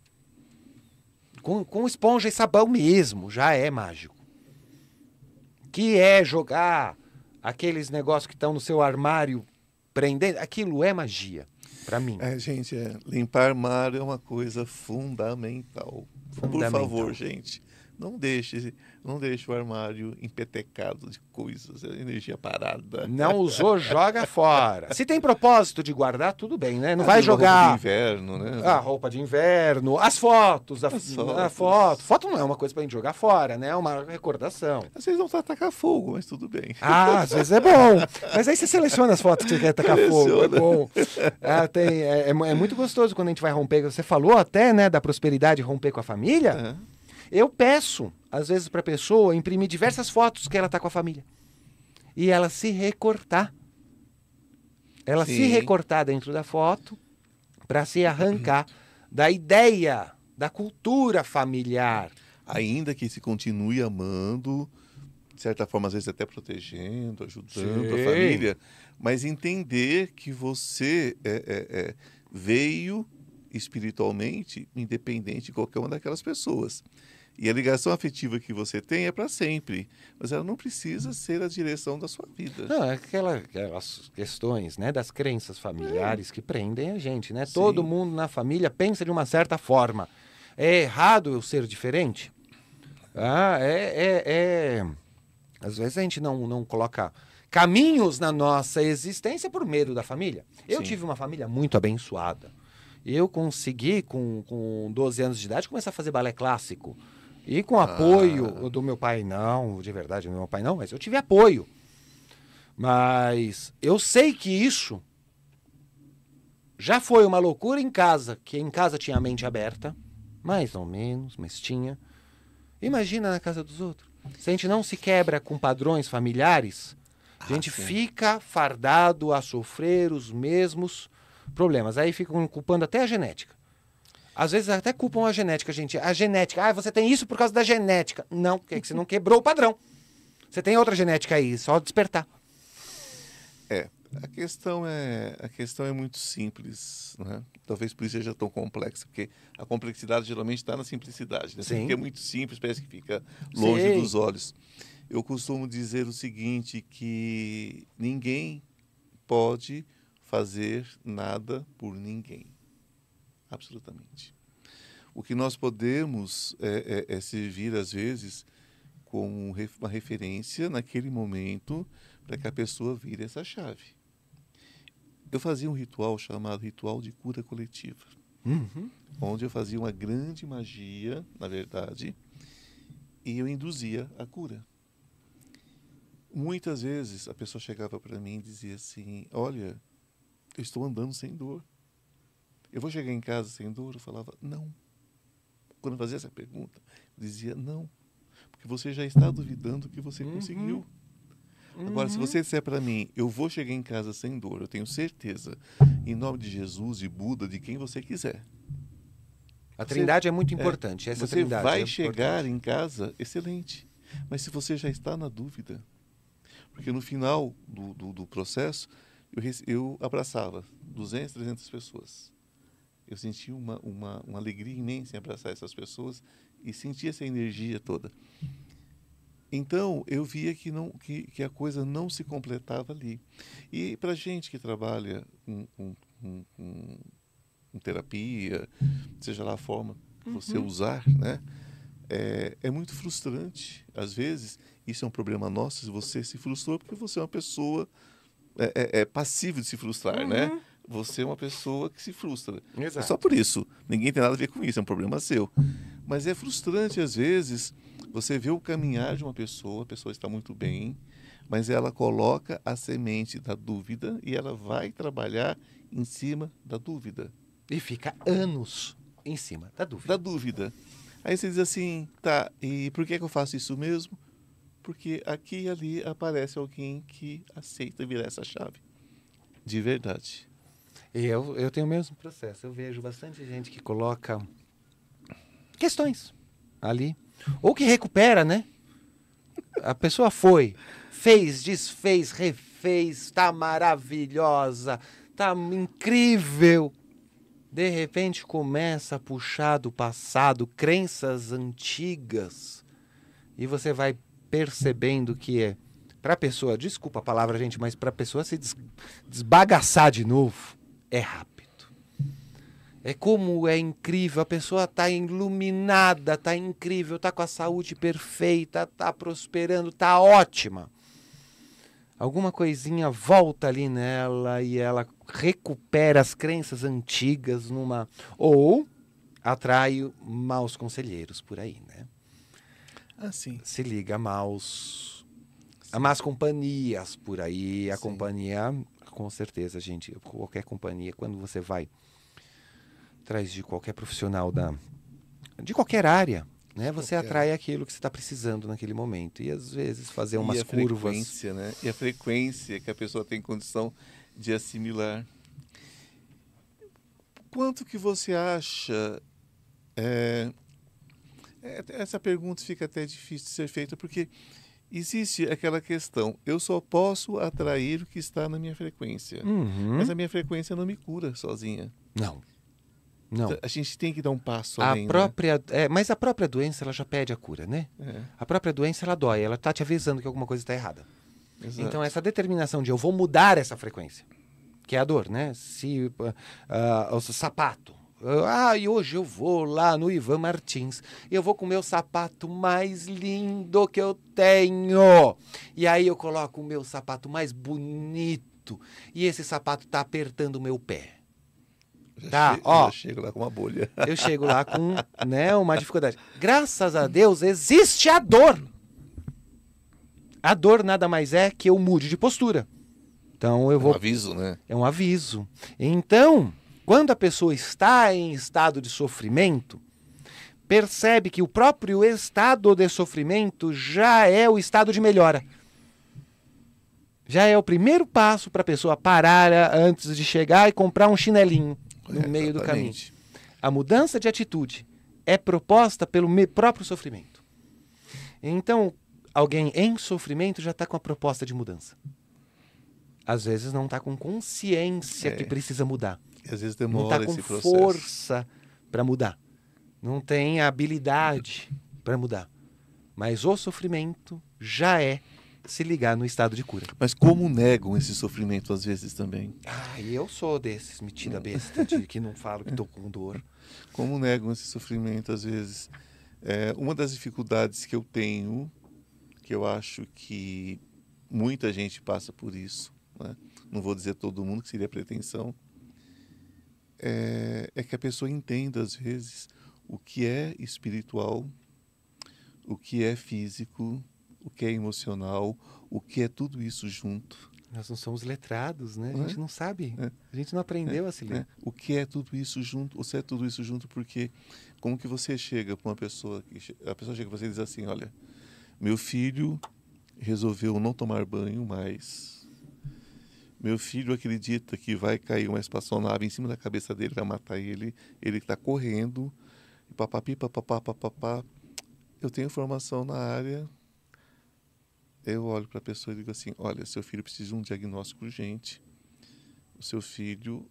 Com esponja e sabão mesmo, já é mágico. Que é jogar aqueles negócios que estão no seu armário prendendo, aquilo é magia, para mim. Limpar armário é uma coisa fundamental. Por favor, gente, não deixe o armário empetecado de coisas, energia parada. Não usou, joga fora. Se tem propósito de guardar, tudo bem, né? Não vai jogar. Roupa de inverno, né? A roupa de inverno, as fotos. A foto. Foto não é uma coisa pra gente jogar fora, né? É uma recordação. Às vezes não tá tacar fogo, mas tudo bem. Ah, às vezes é bom. Mas aí você seleciona as fotos que você quer tacar fogo. É bom. É muito gostoso quando a gente vai romper. Você falou até, né, da prosperidade, romper com a família. É. Eu peço, às vezes, para a pessoa imprimir diversas fotos que ela está com a família. E ela se recortar. Ela se recortar dentro da foto para se arrancar da ideia, da cultura familiar. Ainda que se continue amando, de certa forma, às vezes até protegendo, ajudando a família. Mas entender que você veio espiritualmente independente de qualquer uma daquelas pessoas. E a ligação afetiva que você tem é para sempre, mas ela não precisa ser a direção da sua vida. Não, aquelas questões, né, das crenças familiares que prendem a gente, né? Sim. Todo mundo na família pensa de uma certa forma. É errado eu ser diferente? Às vezes a gente não coloca caminhos na nossa existência por medo da família. Eu tive uma família muito abençoada. Eu consegui, com 12 anos de idade, começar a fazer balé clássico. E com apoio do meu pai, não, de verdade, meu pai não, mas eu tive apoio. Mas eu sei que isso já foi uma loucura em casa, que em casa tinha a mente aberta, mais ou menos, mas tinha. Imagina na casa dos outros. Se a gente não se quebra com padrões familiares, a gente fica fardado a sofrer os mesmos problemas. Aí ficam culpando até a genética. Às vezes até culpam a genética, gente. A genética. Ah, você tem isso por causa da genética. Não, porque é que você não quebrou o padrão. Você tem outra genética aí, só despertar. É, a questão é muito simples, né? Talvez por isso seja tão complexa, porque a complexidade geralmente está na simplicidade, né? Porque é muito simples, parece que fica longe dos olhos. Eu costumo dizer o seguinte, que ninguém pode fazer nada por ninguém. Absolutamente. O que nós podemos é servir, às vezes, como uma referência naquele momento para que a pessoa vire essa chave. Eu fazia um ritual chamado Ritual de Cura Coletiva, onde eu fazia uma grande magia, na verdade, e eu induzia a cura. Muitas vezes a pessoa chegava para mim e dizia assim, olha, eu estou andando sem dor. Eu vou chegar em casa sem dor? Eu falava, não. Quando eu fazia essa pergunta, eu dizia, não. Porque você já está duvidando que você conseguiu. Agora, se você disser para mim, eu vou chegar em casa sem dor, eu tenho certeza, em nome de Jesus, de Buda, de quem você quiser. A trindade é muito importante. Essa você trindade vai chegar em casa, excelente. Mas se você já está na dúvida, porque no final do processo, eu abraçava 200, 300 pessoas. Eu senti uma alegria imensa em abraçar essas pessoas e senti essa energia toda. Então, eu via que, a coisa não se completava ali. E para a gente que trabalha com terapia, seja lá a forma que você usar, né? É muito frustrante. Às vezes, isso é um problema nosso, se você se frustrou, porque você é uma pessoa passiva de se frustrar, né? Você é uma pessoa que se frustra. Exato. É só por isso. Ninguém tem nada a ver com isso, é um problema seu. Mas é frustrante, às vezes, você vê o caminhar de uma pessoa, a pessoa está muito bem, mas ela coloca a semente da dúvida e ela vai trabalhar em cima da dúvida. E fica anos em cima da dúvida. Aí você diz assim, tá, e por que que eu faço isso mesmo? Porque aqui e ali aparece alguém que aceita virar essa chave. De verdade. Eu tenho o mesmo processo. Eu vejo bastante gente que coloca questões ali. Ou que recupera, né? A pessoa foi, fez, desfez, refez, tá maravilhosa, tá incrível. De repente começa a puxar do passado crenças antigas. E você vai percebendo que é para a pessoa, desculpa a palavra, gente, mas para a pessoa se desbagaçar de novo. É rápido. É como é incrível. A pessoa está iluminada, está incrível, está com a saúde perfeita, está prosperando, está ótima. Alguma coisinha volta ali nela e ela recupera as crenças antigas numa... Ou atrai maus conselheiros por aí, né? Ah, sim. Se liga a más companhias por aí, a companhia... Com certeza, gente, qualquer companhia, quando você vai atrás de qualquer profissional de qualquer área, né? Você atrai aquilo que você está precisando naquele momento. E às vezes fazer umas curvas. Né? E a frequência que a pessoa tem condição de assimilar. Quanto que você acha? Essa pergunta fica até difícil de ser feita, porque... Existe aquela questão, eu só posso atrair o que está na minha frequência. Mas a minha frequência não me cura sozinha. Não. A gente tem que dar um passo além, mas a própria doença, ela já pede a cura, né? A própria doença, ela dói, ela está te avisando que alguma coisa está errada. Exato. Então, essa determinação de eu vou mudar essa frequência, que é a dor, né? Se o sapato, E hoje eu vou lá no Ivan Martins, eu vou com o meu sapato mais lindo que eu tenho. E aí eu coloco o meu sapato mais bonito e esse sapato tá apertando o meu pé. Tá, eu chego lá com uma bolha. Eu chego lá com, né, uma dificuldade. Graças a Deus existe a dor. A dor nada mais é que eu mude de postura. Então eu vou... É um aviso, né? É um aviso. Então, quando a pessoa está em estado de sofrimento, percebe que o próprio estado de sofrimento já é o estado de melhora. Já é o primeiro passo para a pessoa parar antes de chegar e comprar um chinelinho no meio do caminho. A mudança de atitude é proposta pelo meu próprio sofrimento. Então, alguém em sofrimento já está com a proposta de mudança. Às vezes não está com consciência que precisa mudar. E às vezes demora esse processo. Não está com força para mudar. Não tem habilidade para mudar. Mas o sofrimento já é se ligar no estado de cura. Mas como negam esse sofrimento às vezes também? Ah, eu sou desses metida besta, de que não falo que estou com dor. Como negam esse sofrimento às vezes? É, uma das dificuldades que eu tenho, que eu acho que muita gente passa por isso, né? Não vou dizer todo mundo, que seria pretensão, é que a pessoa entenda às vezes o que é espiritual, o que é físico, o que é emocional, o que é tudo isso junto. Nós não somos letrados, né? A gente não sabe, a gente não aprendeu a se ler. O que é tudo isso junto? Você é tudo isso junto porque como que você chega para uma pessoa, a pessoa chega para você e diz assim, olha, meu filho resolveu não tomar banho mais, meu filho acredita que vai cair uma espaçonave em cima da cabeça dele, vai matar ele, ele está correndo, e papapi, papapá, papapá. Eu tenho formação na área... Eu olho para a pessoa e digo assim, olha, seu filho precisa de um diagnóstico urgente, o seu filho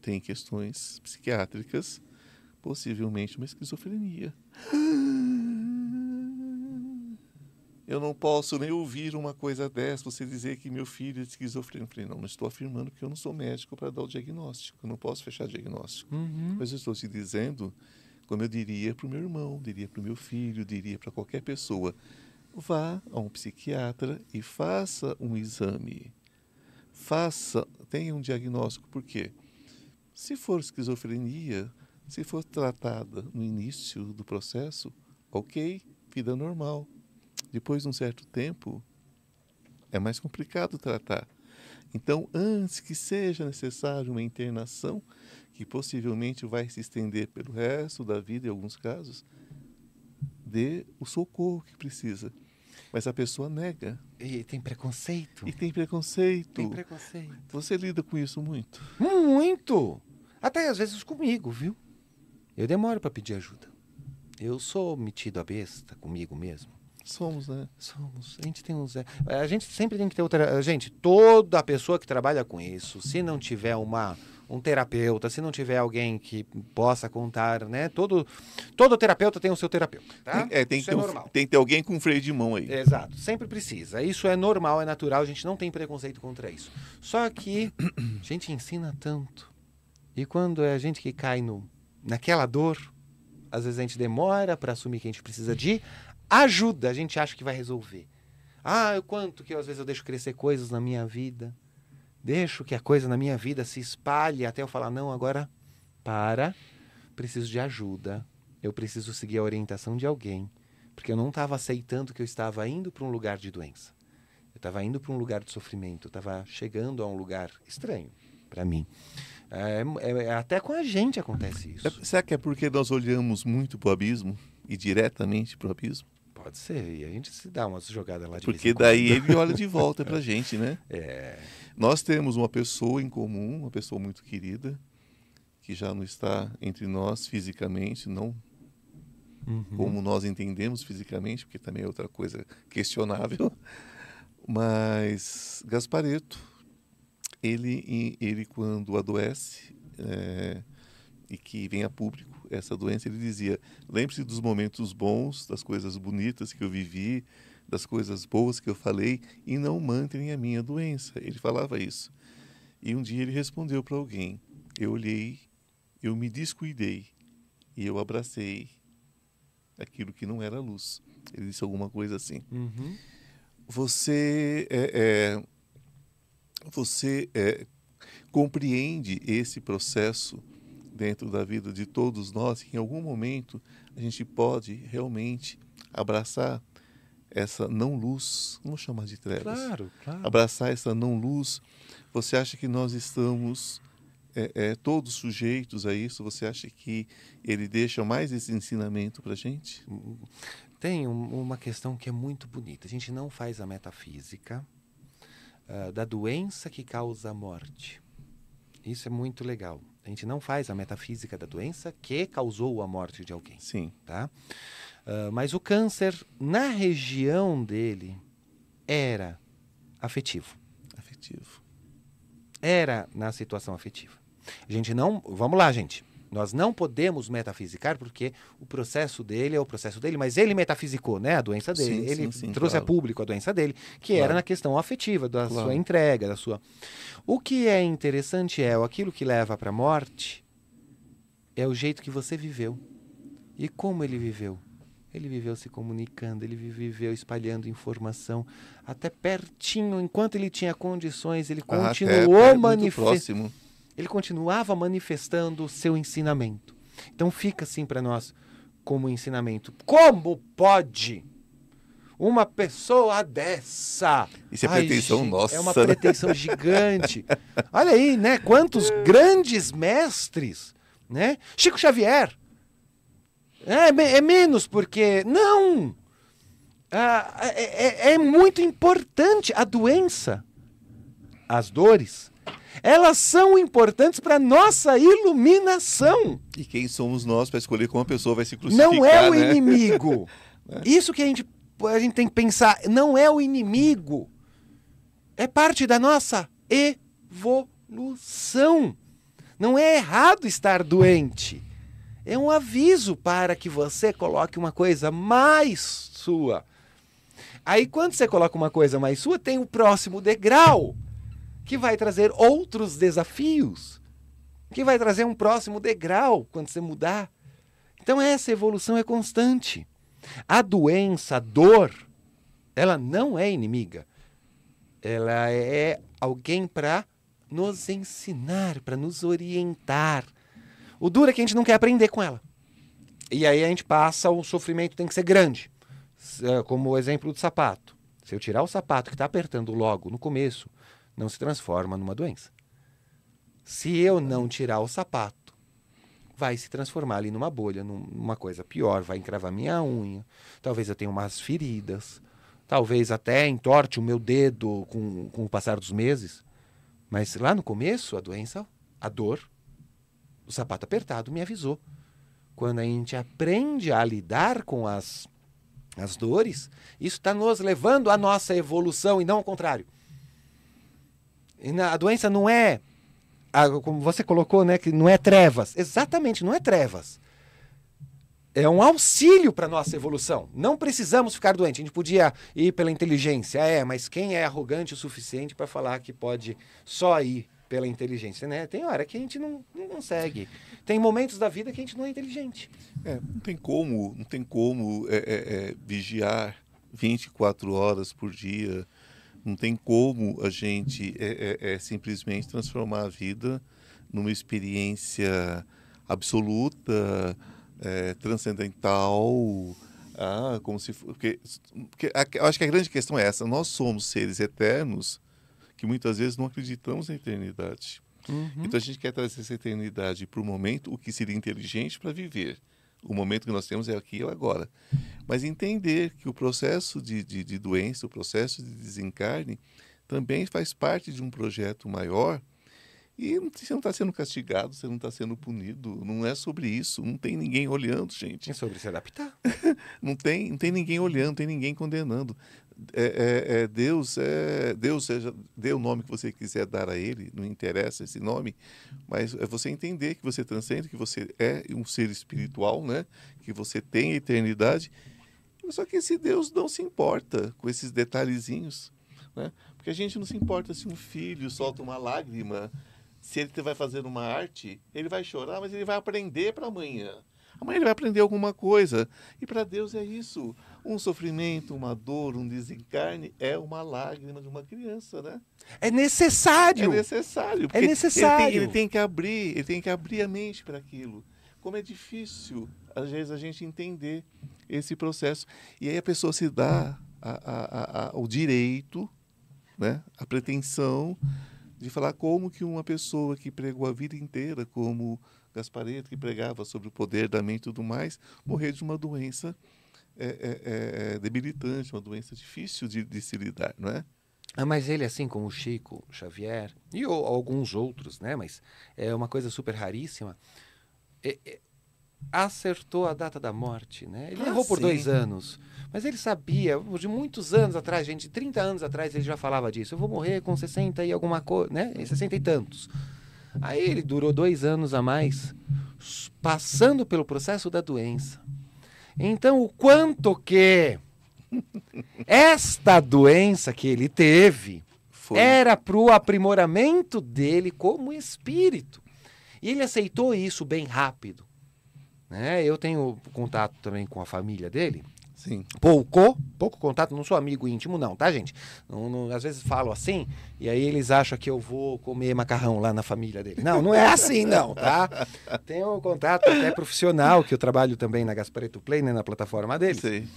tem questões psiquiátricas, possivelmente uma esquizofrenia. Eu não posso nem ouvir uma coisa dessa, você dizer que meu filho é esquizofrênico. Eu falei, não estou afirmando que eu não sou médico para dar o diagnóstico, eu não posso fechar diagnóstico. Mas eu estou te dizendo, como eu diria para o meu irmão, diria para o meu filho, diria para qualquer pessoa, vá a um psiquiatra e faça um exame. Tenha um diagnóstico. Por quê? Se for esquizofrenia, se for tratada no início do processo, ok, vida normal. Depois de um certo tempo, é mais complicado tratar. Então, antes que seja necessário uma internação, que possivelmente vai se estender pelo resto da vida em alguns casos, dê o socorro que precisa. Mas a pessoa nega. E tem preconceito. Você lida com isso muito? Muito! Até às vezes comigo, viu? Eu demoro para pedir ajuda. Eu sou metido a besta comigo mesmo. Somos, né? Somos. A gente tem uns... A gente sempre tem que ter outra... Gente, toda pessoa que trabalha com isso, se não tiver um terapeuta, se não tiver alguém que possa contar, né? Todo terapeuta tem o seu terapeuta, tá? Tem que ter alguém com um freio de mão aí. Exato, sempre precisa. Isso é normal, é natural, a gente não tem preconceito contra isso. Só que a gente ensina tanto. E quando é a gente que cai naquela dor, às vezes a gente demora para assumir que a gente precisa de ajuda. A gente acha que vai resolver. Ah, quanto que às vezes eu deixo crescer coisas na minha vida. Deixo que a coisa na minha vida se espalhe até eu falar, não, agora para, preciso de ajuda, eu preciso seguir a orientação de alguém, porque eu não estava aceitando que eu estava indo para um lugar de doença, eu estava indo para um lugar de sofrimento, eu estava chegando a um lugar estranho para mim. Até com a gente acontece isso. Será que é porque nós olhamos muito para o abismo e diretamente para o abismo? Pode ser, e a gente se dá umas jogadas lá de vez em quando. Porque daí ele olha de volta pra gente, né? Nós temos uma pessoa em comum, uma pessoa muito querida, que já não está entre nós fisicamente, não como nós entendemos fisicamente, porque também é outra coisa questionável. Mas Gasparetto, ele quando adoece e que vem a público, essa doença, ele dizia, lembre-se dos momentos bons, das coisas bonitas que eu vivi, das coisas boas que eu falei, e não mantenham a minha doença. Ele falava isso. E um dia ele respondeu para alguém, eu olhei Eu me descuidei e eu abracei aquilo que não era luz. Ele disse alguma coisa assim. Uhum. Você compreende esse processo dentro da vida de todos nós, que em algum momento a gente pode realmente abraçar essa não-luz, não chamar de trevas. Claro, claro. Abraçar essa não-luz. Você acha que nós estamos todos sujeitos a isso? Você acha que ele deixa mais esse ensinamento para a gente? Tem uma questão que é muito bonita. A gente não faz a metafísica da doença que causa a morte. Isso é muito legal. A gente não faz a metafísica da doença que causou a morte de alguém. Sim. Tá? Mas o câncer, na região dele, era afetivo. Afetivo. Era na situação afetiva. A gente não... Vamos lá, gente. Nós não podemos metafisicar porque o processo dele é o processo dele, mas ele metafisicou, né, a doença dele. Sim, ele trouxe claro. A público a doença dele, que claro. Era na questão afetiva, da claro. Sua entrega, da sua... O que é interessante é aquilo que leva para a morte é o jeito que você viveu. E como ele viveu? Ele viveu se comunicando, ele viveu espalhando informação até pertinho, enquanto ele tinha condições, ele continuou manifestando. Ele continuava manifestando o seu ensinamento. Então fica assim para nós como ensinamento. Como pode uma pessoa dessa? Isso é pretensão nossa. É uma pretensão gigante. Olha aí, né? Quantos grandes mestres, né? Chico Xavier. É menos porque... Não! É muito importante a doença. As dores. Elas são importantes para nossa iluminação. E quem somos nós para escolher como a pessoa vai se crucificar? Não é o inimigo. Isso que a gente tem que pensar. Não é o inimigo. É parte da nossa evolução. Não é errado estar doente. É um aviso para que você coloque uma coisa mais sua. Aí quando você coloca uma coisa mais sua, tem o próximo degrau, que vai trazer outros desafios, que vai trazer um próximo degrau quando você mudar. Então essa evolução é constante. A doença, a dor, ela não é inimiga. Ela é alguém para nos ensinar, para nos orientar. O duro é que a gente não quer aprender com ela. E aí a gente passa, o sofrimento tem que ser grande. Como o exemplo do sapato. Se eu tirar o sapato que está apertando logo no começo, não se transforma numa doença. Se eu não tirar o sapato, vai se transformar ali numa bolha, numa coisa pior, vai encravar minha unha. Talvez eu tenha umas feridas. Talvez até entorte o meu dedo com o passar dos meses. Mas lá no começo, a doença, a dor... O sapato apertado me avisou. Quando a gente aprende a lidar com as dores, isso está nos levando à nossa evolução e não ao contrário. E a doença não é, como você colocou, né, que não é trevas. Exatamente, não é trevas. É um auxílio para a nossa evolução. Não precisamos ficar doente. A gente podia ir pela inteligência, mas quem é arrogante o suficiente para falar que pode só ir pela inteligência, né? Tem hora que a gente não consegue. Tem momentos da vida que a gente não é inteligente. Não tem como vigiar 24 horas por dia. Não tem como a gente simplesmente transformar a vida numa experiência absoluta, transcendental, como se fosse... Eu acho que a grande questão é essa. Nós somos seres eternos, que muitas vezes não acreditamos na eternidade. Uhum. Então a gente quer trazer essa eternidade para o momento, o que seria inteligente para viver. O momento que nós temos é aqui e agora. Mas entender que o processo de doença, o processo de desencarne, também faz parte de um projeto maior. E você não está sendo castigado, você não está sendo punido. Não é sobre isso. Não tem ninguém olhando, gente. É sobre se adaptar. não tem ninguém olhando, não tem ninguém condenando. Deus seja, dê o nome que você quiser dar a ele, não interessa esse nome, mas é você entender que você transcende, que você é um ser espiritual, né? Que você tem a eternidade. Só que esse Deus não se importa com esses detalhezinhos, né? Porque a gente não se importa se um filho solta uma lágrima. Se ele vai fazer uma arte, ele vai chorar, mas ele vai aprender para amanhã. Amanhã ele vai aprender alguma coisa. E para Deus é isso. Um sofrimento, uma dor, um desencarne é uma lágrima de uma criança, né? É necessário. É necessário. É necessário. Ele tem que abrir a mente para aquilo. Como é difícil, às vezes, a gente entender esse processo. E aí a pessoa se dá o direito, né? A pretensão de falar como que uma pessoa que pregou a vida inteira, como Gasparetto, que pregava sobre o poder da mente e tudo mais, morrer de uma doença debilitante, uma doença difícil de se lidar, não é? Ah, mas ele, assim como o Chico Xavier e alguns outros, né? Mas é uma coisa super raríssima. Acertou a data da morte, né? Ele errou por 2 anos, mas ele sabia, de muitos anos atrás, gente, 30 anos atrás ele já falava disso, eu vou morrer com 60 e alguma coisa, né? 60 e tantos. Aí ele durou 2 anos a mais, passando pelo processo da doença. Então, o quanto que esta doença que ele teve era para o aprimoramento dele como espírito. E ele aceitou isso bem rápido. Né? Eu tenho contato também com a família dele. Sim. Pouco contato, não sou amigo íntimo não, tá, gente? Não, às vezes falo assim, e aí eles acham que eu vou comer macarrão lá na família dele. Não, não é assim não, tá? Tenho contato até profissional, que eu trabalho também na Gasparetto Play, né, na plataforma dele. Sim.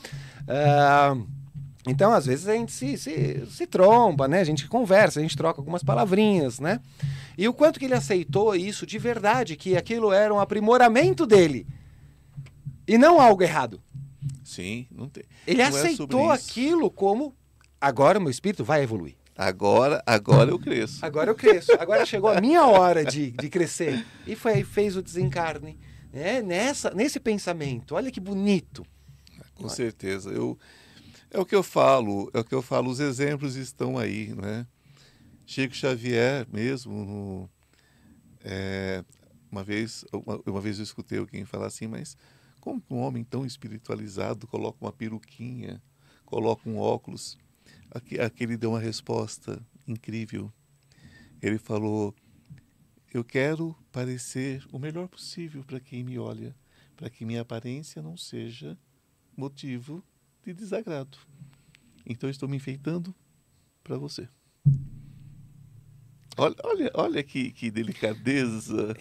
Então, às vezes, a gente se tromba, né? A gente conversa, a gente troca algumas palavrinhas, né? E o quanto que ele aceitou isso de verdade, que aquilo era um aprimoramento dele, e não algo errado. Sim, não tem. Ele não aceitou aquilo como agora meu espírito vai evoluir. Agora eu cresço. Agora eu cresço. Agora chegou a minha hora de crescer. E foi aí fez o desencarne, né? Nesse pensamento. Olha que bonito. Com certeza. É o que eu falo. Os exemplos estão aí, né? Chico Xavier mesmo. Uma vez eu escutei alguém falar assim, mas como um homem tão espiritualizado coloca uma peruquinha, coloca um óculos? Aqui ele deu uma resposta incrível. Ele falou, eu quero parecer o melhor possível para quem me olha, para que minha aparência não seja motivo de desagrado. Então estou me enfeitando para você. Olha que delicadeza.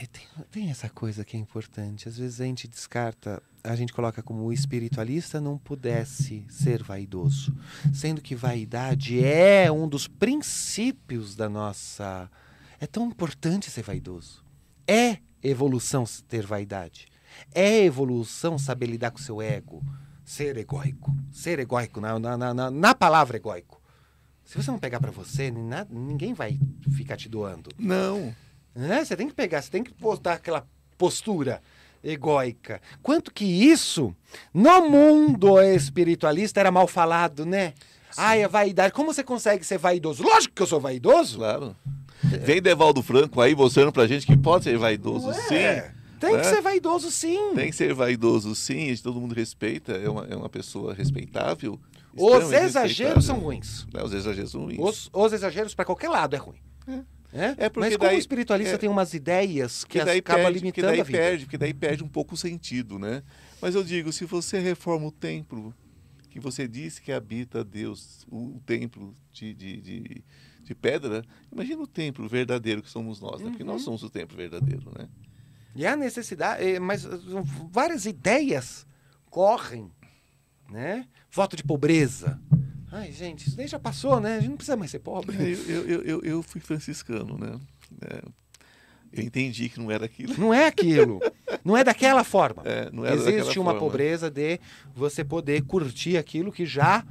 Tem essa coisa que é importante. Às vezes a gente descarta, a gente coloca como o espiritualista não pudesse ser vaidoso. Sendo que vaidade é um dos princípios da nossa... É tão importante ser vaidoso. É evolução ter vaidade. É evolução saber lidar com o seu ego. Ser egóico. Ser egóico, na palavra egóico. Se você não pegar para você, ninguém vai ficar te doando. Não. É, você tem que pegar, você tem que botar aquela postura egóica. Quanto que isso, no mundo espiritualista, era mal falado, né? Sim. Ai, a vaidade. Como você consegue ser vaidoso? Lógico que eu sou vaidoso. Claro. Vem Divaldo Franco aí mostrando pra gente que pode ser vaidoso, sim. Tem que ser vaidoso, sim. Tem que ser vaidoso, sim. Todo mundo respeita, é uma pessoa respeitável. Os exageros são ruins. Os exageros são ruins. Os exageros para qualquer lado é ruim. Mas como o espiritualista tem umas ideias que acaba limitando a vida. Porque daí perde um pouco o sentido, né? Mas eu digo, se você reforma o templo que você disse que habita Deus, o templo de pedra, imagina o templo verdadeiro que somos nós, né? Porque nós somos o templo verdadeiro, né? E a necessidade... Mas várias ideias correm, né? Voto de pobreza. Ai, gente, isso daí já passou, né? A gente não precisa mais ser pobre. Eu fui franciscano, né? Eu entendi que não era aquilo. Não é aquilo. Não é daquela forma. Existe uma pobreza de você poder curtir aquilo que já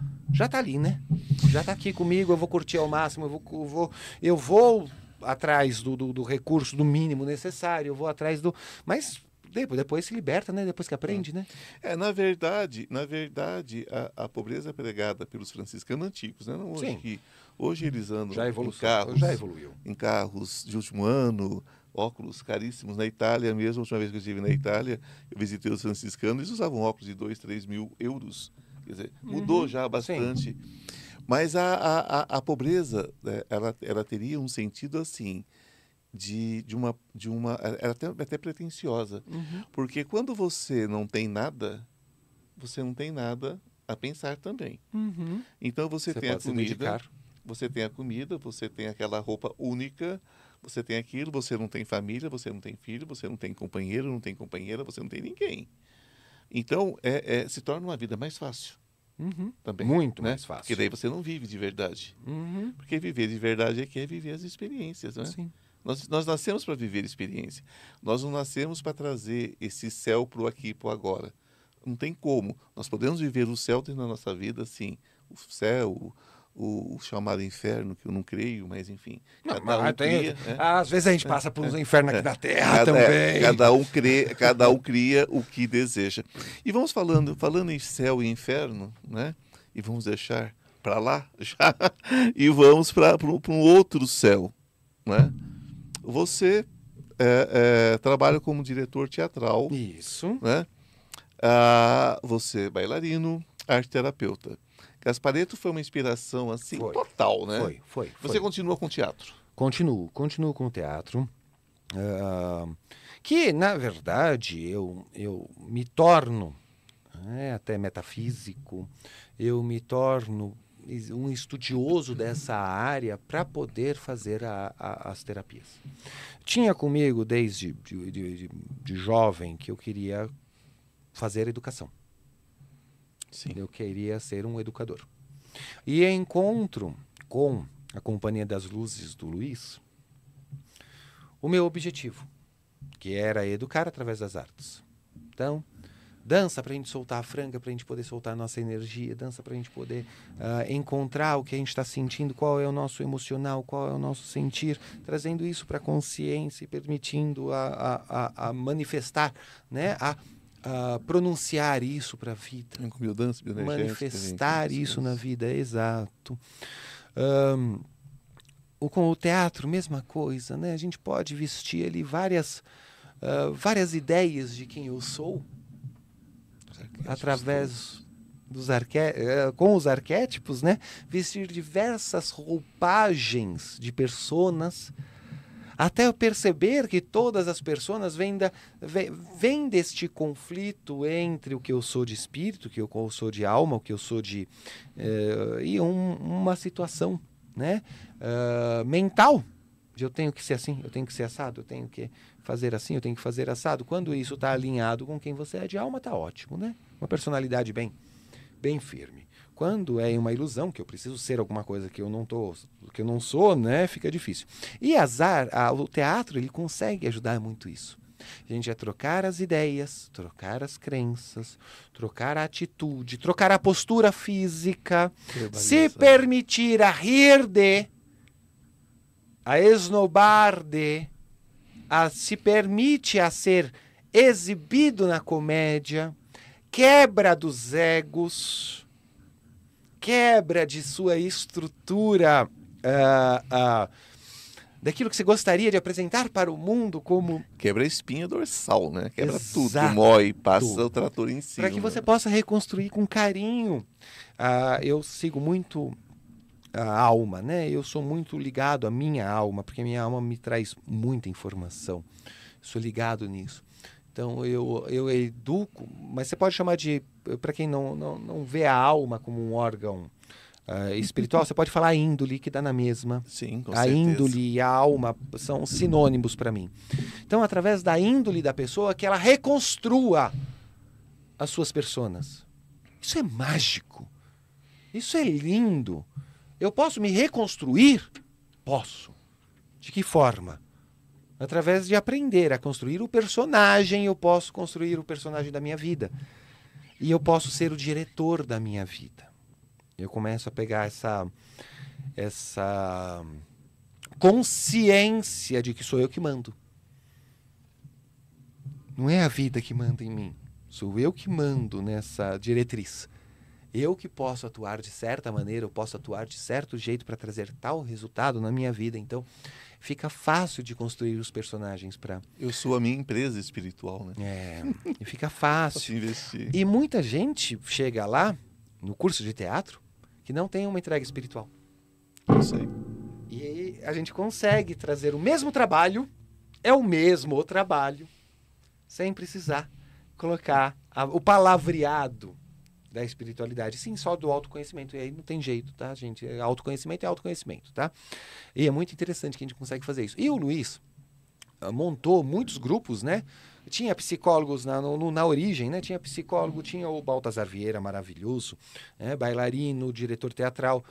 tá ali, né? Já tá aqui comigo, eu vou curtir ao máximo, eu vou atrás do recurso, do mínimo necessário, eu vou atrás do... Mas... Depois se liberta, né? Depois que aprende, né? Na verdade, a pobreza pregada pelos franciscanos antigos, né? Não hoje. Sim. Que hoje eles andam em carros de último ano, óculos caríssimos. Na Itália mesmo, a última vez que eu estive na Itália, eu visitei os franciscanos, eles usavam óculos de 2, 3 mil euros. Quer dizer, mudou já bastante. Sim. Mas a pobreza, ela teria um sentido assim, Ela é até pretensiosa. Uhum. Porque quando você não tem nada, você não tem nada a pensar também. Uhum. Então você tem a comida, você tem aquela roupa única, você tem aquilo, você não tem família, você não tem filho, você não tem companheiro, não tem companheira, você não tem ninguém. Então se torna uma vida mais fácil. Uhum. Também, muito, né? Mais fácil. Porque daí você não vive de verdade. Uhum. Porque viver de verdade é viver as experiências, né? Sim. Nós nascemos para viver experiência. Nós não nascemos para trazer esse céu para o aqui, para o agora. Não tem como. Nós podemos viver o céu dentro da nossa vida, sim. O céu, o chamado inferno, que eu não creio, mas enfim. Não, mas às vezes a gente passa por uns infernos aqui na Terra também. Cada um cria o que deseja. E vamos falando em céu e inferno, né? E vamos deixar para lá já. E vamos para um outro céu, né? Você trabalha como diretor teatral. Isso. Né? Você é bailarino, arteterapeuta. Gasparetto foi uma inspiração assim, total, né? Foi. Você continua com o teatro? Continuo com o teatro. Que, na verdade, eu me torno, até metafísico, eu me torno um estudioso dessa área para poder fazer as terapias. Tinha comigo desde de jovem que eu queria fazer educação. Sim. Eu queria ser um educador. E encontro com a Companhia das Luzes do Luiz o meu objetivo, que era educar através das artes. Então, dança para a gente soltar a franga, para a gente poder soltar a nossa energia, dança para a gente poder encontrar o que a gente está sentindo, qual é o nosso emocional, qual é o nosso sentir, trazendo isso para a consciência e permitindo a manifestar, né? A pronunciar isso para a vida. Manifestar isso na vida, exato. Com o teatro, mesma coisa, né? A gente pode vestir ali várias ideias de quem eu sou, através dos arquétipos, né? Vestir diversas roupagens de personas, até eu perceber que todas as personas vêm deste conflito entre o que eu sou de espírito, o que eu sou de alma, o que eu sou de uma situação, né? Mental. Eu tenho que ser assim, eu tenho que ser assado, eu tenho que fazer assim, eu tenho que fazer assado. Quando isso está alinhado com quem você é de alma, está ótimo, né? Uma personalidade bem firme. Quando é uma ilusão, que eu preciso ser alguma coisa que eu não tô, que eu não sou, né? Fica difícil. E o teatro, ele consegue ajudar muito isso. A gente é trocar as ideias, trocar as crenças, trocar a atitude, trocar a postura física, se permitir a rir de, a esnobar de, se permite a ser exibido na comédia, quebra dos egos, quebra de sua estrutura daquilo que você gostaria de apresentar para o mundo como... Quebra a espinha dorsal, né? Quebra tudo, mói, passa o trator em cima. Para que você possa reconstruir com carinho. Eu sigo muito... a alma, né? Eu sou muito ligado à minha alma, porque a minha alma me traz muita informação. Sou ligado nisso. Então, eu educo, mas você pode chamar de... Para quem não vê a alma como um órgão espiritual, você pode falar a índole, que dá na mesma. Sim, com certeza. A índole e a alma são sinônimos para mim. Então, através da índole da pessoa, que ela reconstrua as suas personas. Isso é mágico. Isso é lindo. Eu posso me reconstruir? Posso. De que forma? Através de aprender a construir o personagem, eu posso construir o personagem da minha vida. E eu posso ser o diretor da minha vida. Eu começo a pegar essa consciência de que sou eu que mando. Não é a vida que manda em mim. Sou eu que mando nessa diretriz. Eu que posso atuar de certa maneira, eu posso atuar de certo jeito para trazer tal resultado na minha vida. Então, fica fácil de construir os personagens para... Eu sou a minha empresa espiritual, né? É, fica fácil. Investir. E muita gente chega lá, no curso de teatro, que não tem uma entrega espiritual. Não sei. E a gente consegue trazer o mesmo trabalho, é o mesmo trabalho, sem precisar colocar o palavreado da espiritualidade, sim, só do autoconhecimento. E aí não tem jeito, tá, gente? Autoconhecimento é autoconhecimento, tá? E é muito interessante que a gente consegue fazer isso. E o Luiz montou muitos grupos, né? Tinha psicólogos na origem, né? Tinha psicólogo, tinha o Baltasar Vieira, maravilhoso, né? Bailarino, diretor teatral,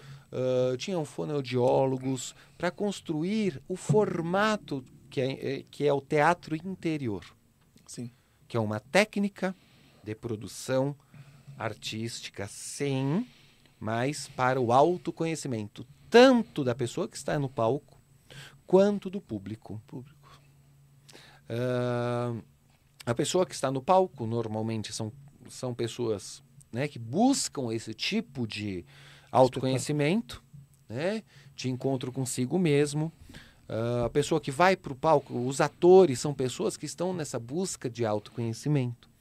tinham fonoaudiólogos para construir o formato que é o teatro interior. Sim. Que é uma técnica de produção artística, sim, mas para o autoconhecimento, tanto da pessoa que está no palco, quanto do público. A pessoa que está no palco, normalmente, são pessoas, né, que buscam esse tipo de autoconhecimento, né, de encontro consigo mesmo. A pessoa que vai para o palco, os atores, são pessoas que estão nessa busca de autoconhecimento.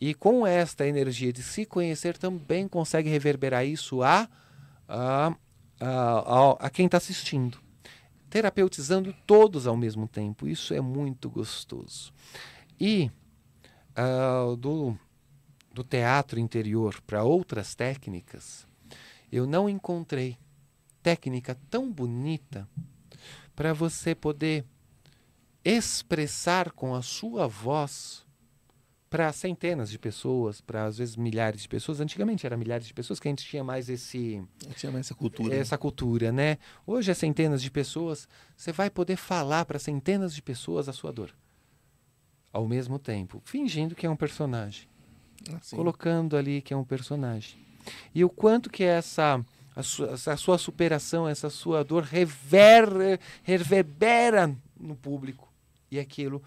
E com esta energia de se conhecer, também consegue reverberar isso a quem está assistindo, terapeutizando todos ao mesmo tempo. Isso é muito gostoso. E do teatro interior para outras técnicas, eu não encontrei técnica tão bonita para você poder expressar com a sua voz para centenas de pessoas, para às vezes milhares de pessoas. Antigamente era milhares de pessoas, que a gente tinha mais essa cultura. Essa cultura, né? Hoje é centenas de pessoas. Você vai poder falar para centenas de pessoas a sua dor ao mesmo tempo, fingindo que é um personagem, assim, colocando ali que é um personagem. E o quanto que essa a sua superação, essa sua dor reverbera no público, e aquilo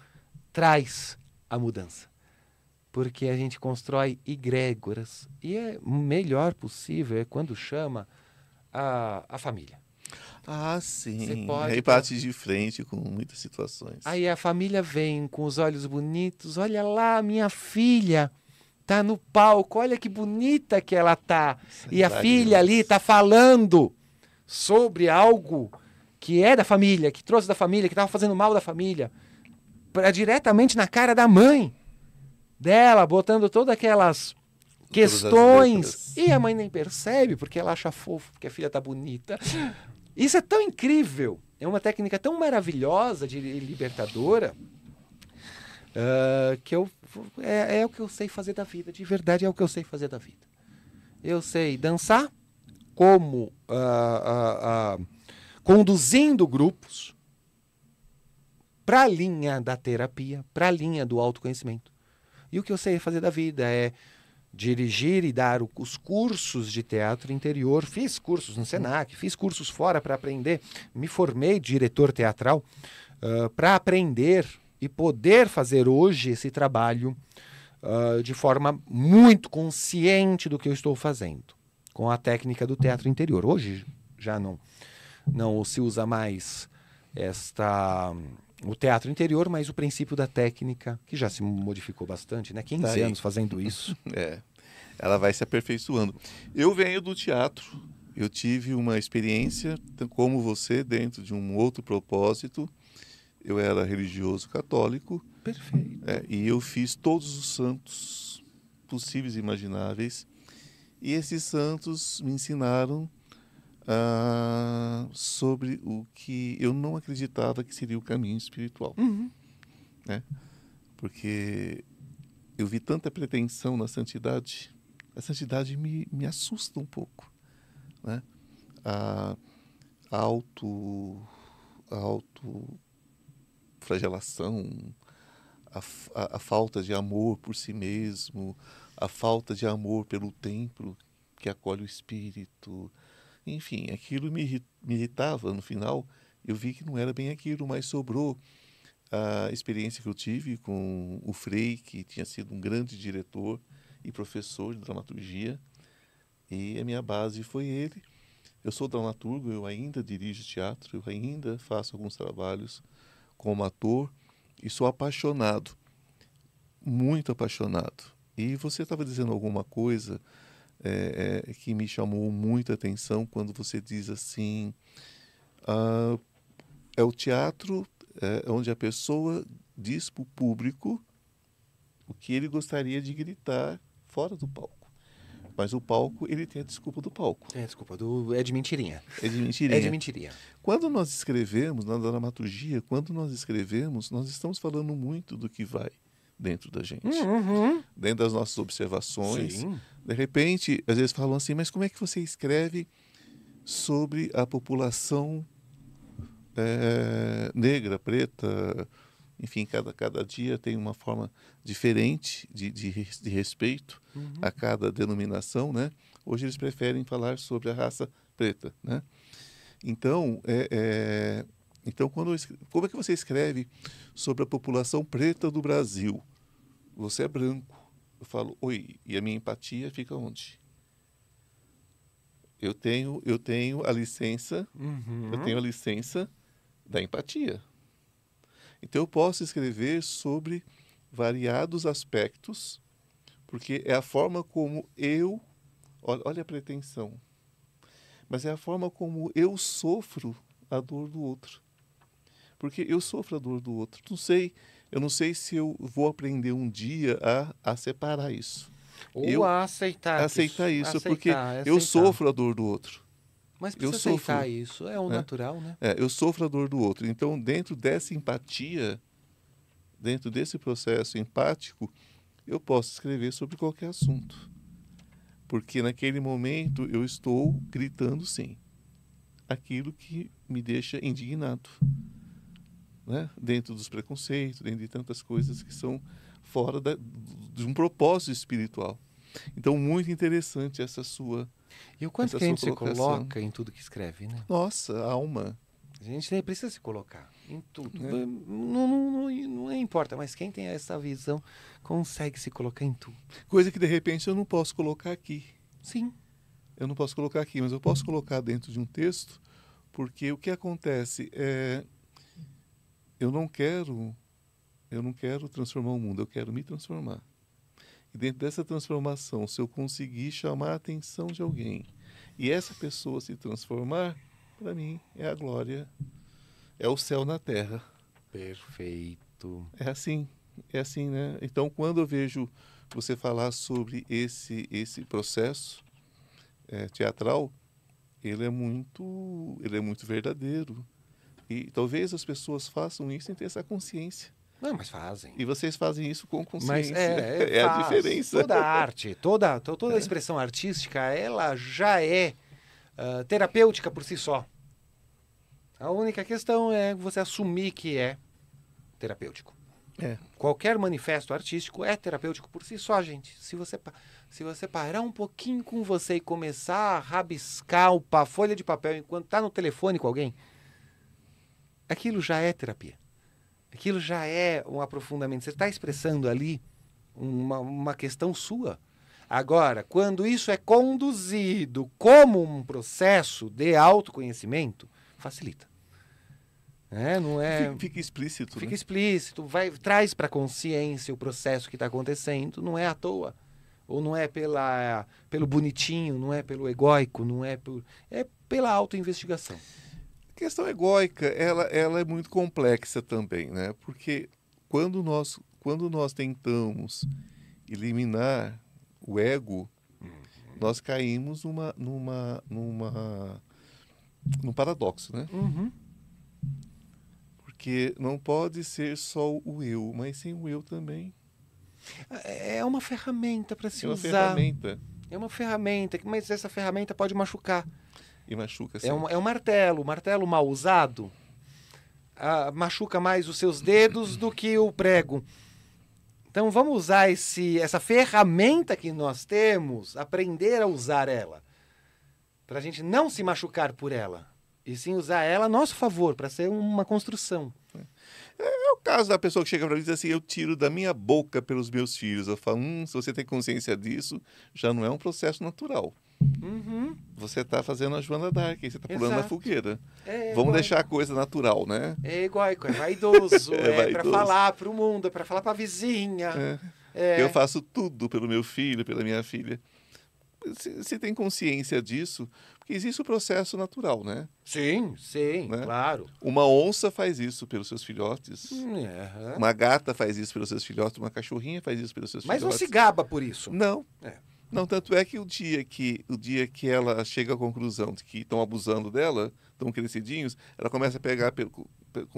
traz a mudança. Porque a gente constrói egrégoras. E é o melhor possível é quando chama a família. Ah, sim. Você pode... Aí bate de frente com muitas situações. Aí a família vem com os olhos bonitos. Olha lá, minha filha tá no palco. Olha que bonita que ela tá. E a filha ali tá falando sobre algo que é da família, que trouxe da família, que tava fazendo mal da família. Diretamente na cara da mãe dela, botando todas aquelas questões, e a mãe nem percebe, porque ela acha fofo, porque a filha tá bonita. Isso é tão incrível, é uma técnica tão maravilhosa de libertadora, que é o que eu sei fazer da vida, de verdade é o que eu sei fazer da vida. Eu sei dançar, como conduzindo grupos para a linha da terapia, para a linha do autoconhecimento. E o que eu sei fazer da vida é dirigir e dar os cursos de teatro interior. Fiz cursos no SENAC, fiz cursos fora para aprender. Me formei diretor teatral para aprender e poder fazer hoje esse trabalho de forma muito consciente do que eu estou fazendo, com a técnica do teatro interior. Hoje já não se usa mais o teatro interior, mas o princípio da técnica, que já se modificou bastante, né? 15 anos fazendo isso. É, ela vai se aperfeiçoando. Eu venho do teatro, eu tive uma experiência, como você, dentro de um outro propósito. Eu era religioso católico. Perfeito. E eu fiz todos os santos possíveis e imagináveis. E esses santos me ensinaram sobre o que eu não acreditava que seria o caminho espiritual. Uhum. Né? Porque eu vi tanta pretensão na santidade, a santidade me assusta um pouco. Né? A autoflagelação, a falta de amor por si mesmo, a falta de amor pelo templo que acolhe o espírito. Enfim, aquilo me irritava. No final, eu vi que não era bem aquilo, mas sobrou a experiência que eu tive com o Frei, que tinha sido um grande diretor e professor de dramaturgia, e a minha base foi ele. Eu sou dramaturgo, eu ainda dirijo teatro, eu ainda faço alguns trabalhos como ator, e sou apaixonado, muito apaixonado. E você estava dizendo alguma coisa que me chamou muita atenção quando você diz assim, é o teatro onde a pessoa diz para o público o que ele gostaria de gritar fora do palco. Mas o palco, ele tem a desculpa do palco. É, desculpa, é de mentirinha. É de mentirinha. É de mentirinha. Quando nós escrevemos, na dramaturgia, quando nós escrevemos, nós estamos falando muito do que vai dentro da gente. Uhum. Dentro das nossas observações. Sim. De repente, às vezes falam assim, mas como é que você escreve sobre a população negra, preta... Enfim, cada dia tem uma forma diferente de respeito uhum. a cada denominação, né? Hoje eles preferem falar sobre a raça preta, né? Então, então como é que você escreve sobre a população preta do Brasil? Você é branco. Eu falo, oi, e a minha empatia fica onde? Eu tenho a licença, uhum. eu tenho a licença da empatia. Então, eu posso escrever sobre variados aspectos, porque é a forma como eu... Olha a pretensão. Mas é a forma como eu sofro a dor do outro. Porque eu sofro a dor do outro. Eu não sei se eu vou aprender um dia a separar isso. Ou a aceitar. Aceitar isso, porque eu sofro a dor do outro. Mas precisa aceitar isso, é o natural, né? É, eu sofro a dor do outro. Então, dentro dessa empatia, dentro desse processo empático, eu posso escrever sobre qualquer assunto. Porque naquele momento eu estou gritando, sim, aquilo que me deixa indignado. Né? Dentro dos preconceitos, dentro de tantas coisas que são fora de um propósito espiritual. Então, muito interessante essa sua... E o quanto que a gente se coloca em tudo que escreve, né? Nossa, a alma. A gente precisa se colocar em tudo. É. Não importa, mas quem tem essa visão consegue se colocar em tudo. Coisa que, de repente, eu não posso colocar aqui. Sim. Eu não posso colocar aqui, mas eu posso colocar dentro de um texto, porque o que acontece é... Eu não quero transformar o mundo, eu quero me transformar. E dentro dessa transformação, se eu conseguir chamar a atenção de alguém e essa pessoa se transformar, para mim é a glória, é o céu na terra. Perfeito. É assim, né? Então, quando eu vejo você falar sobre esse processo teatral, ele é muito verdadeiro. E talvez as pessoas façam isso sem ter essa consciência. Não, mas fazem. E vocês fazem isso com consciência. Mas a diferença. Toda a arte, toda a expressão artística, ela já é terapêutica por si só. A única questão é você assumir que é terapêutico. É. Qualquer manifesto artístico é terapêutico por si só, gente. Se você parar um pouquinho com você e começar a rabiscar a folha de papel enquanto está no telefone com alguém, aquilo já é terapia. Aquilo já é um aprofundamento. Você está expressando ali uma questão sua. Agora, quando isso é conduzido como um processo de autoconhecimento, facilita. Não é... Fica explícito. Fica explícito. Traz para a consciência o processo que está acontecendo. Não é à toa. Ou não é pelo bonitinho, não é pelo egóico, não é por... É pela autoinvestigação. A questão egóica, ela é muito complexa também, né? Porque quando nós tentamos eliminar o ego, nós caímos num paradoxo, né? Uhum. Porque não pode ser só o eu, mas sem o eu também. É uma ferramenta para se usar. É uma ferramenta, mas essa ferramenta pode machucar. E machuca sempre. É um martelo. O martelo mal usado machuca mais os seus dedos do que o prego. Então vamos usar essa ferramenta que nós temos, aprender a usar ela, para a gente não se machucar por ela, e sim usar ela a nosso favor, para ser uma construção. É o caso da pessoa que chega para mim e diz assim, eu tiro da minha boca pelos meus filhos. Eu falo, se você tem consciência disso, já não é um processo natural. Uhum. Você está fazendo a Joana d'Arc, você está pulando na fogueira. Vamos deixar a coisa natural, né? É egóico, é vaidoso, é para falar para o mundo, é para falar para a vizinha. Eu faço tudo pelo meu filho, pela minha filha. se tem consciência disso, porque existe o processo natural, né? Sim, sim, né? Claro. Uma onça faz isso pelos seus filhotes, uhum. Uma gata faz isso pelos seus filhotes, uma cachorrinha faz isso pelos seus filhotes. Mas não se gaba por isso. Não, é. Não, tanto é que o dia que ela chega à conclusão de que estão abusando dela, estão crescidinhos, ela começa a pegar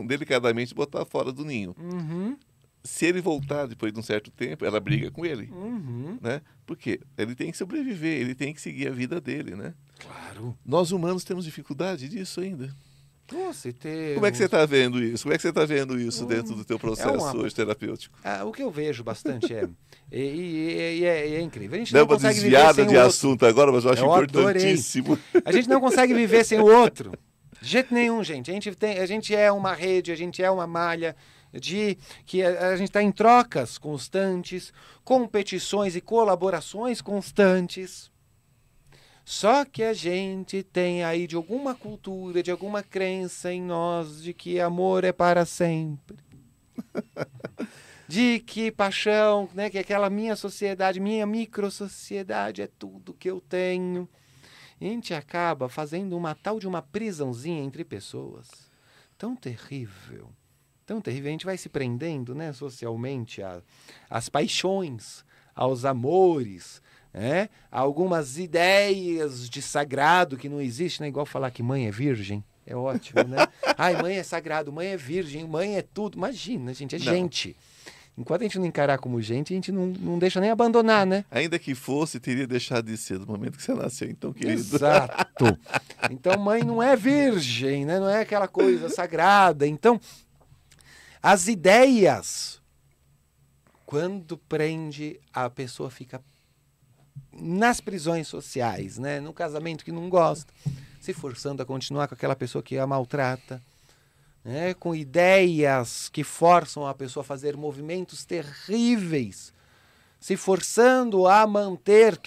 delicadamente e botar fora do ninho. Uhum. Se ele voltar depois de um certo tempo, ela briga com ele, uhum. Né? Porque ele tem que sobreviver, ele tem que seguir a vida dele, né? Claro. Nós humanos temos dificuldade disso ainda. Nossa, como é que você está vendo isso? Como é que você está vendo isso dentro do teu processo hoje terapêutico? O que eu vejo bastante é... é incrível. A gente não consegue viver sem o outro. Deu uma desviada de assunto agora, mas eu acho importantíssimo. A gente não consegue viver sem o outro. De jeito nenhum, gente. A gente é uma rede, a gente é uma malha... a gente está em trocas constantes, competições e colaborações constantes. Só que a gente tem aí de alguma cultura, de alguma crença em nós, de que amor é para sempre. De que paixão, né, que aquela minha sociedade, minha microsociedade é tudo que eu tenho. E a gente acaba fazendo uma tal de uma prisãozinha entre pessoas tão terrível. Tão terrível, a gente vai se prendendo, né, socialmente às paixões, aos amores, né, a algumas ideias de sagrado que não existe, né? Igual falar que mãe é virgem, é ótimo, né? Ai, mãe é sagrado, mãe é virgem, mãe é tudo. Imagina, gente, gente. Enquanto a gente não encarar como gente, a gente não deixa nem abandonar, né? Ainda que fosse, teria deixado de ser no momento que você nasceu, então, querido. Exato. Então, mãe não é virgem, né? Não é aquela coisa sagrada, então... As ideias, quando prende, a pessoa fica nas prisões sociais, né? No casamento que não gosta, se forçando a continuar com aquela pessoa que a maltrata, né? Com ideias que forçam a pessoa a fazer movimentos terríveis, se forçando a manter,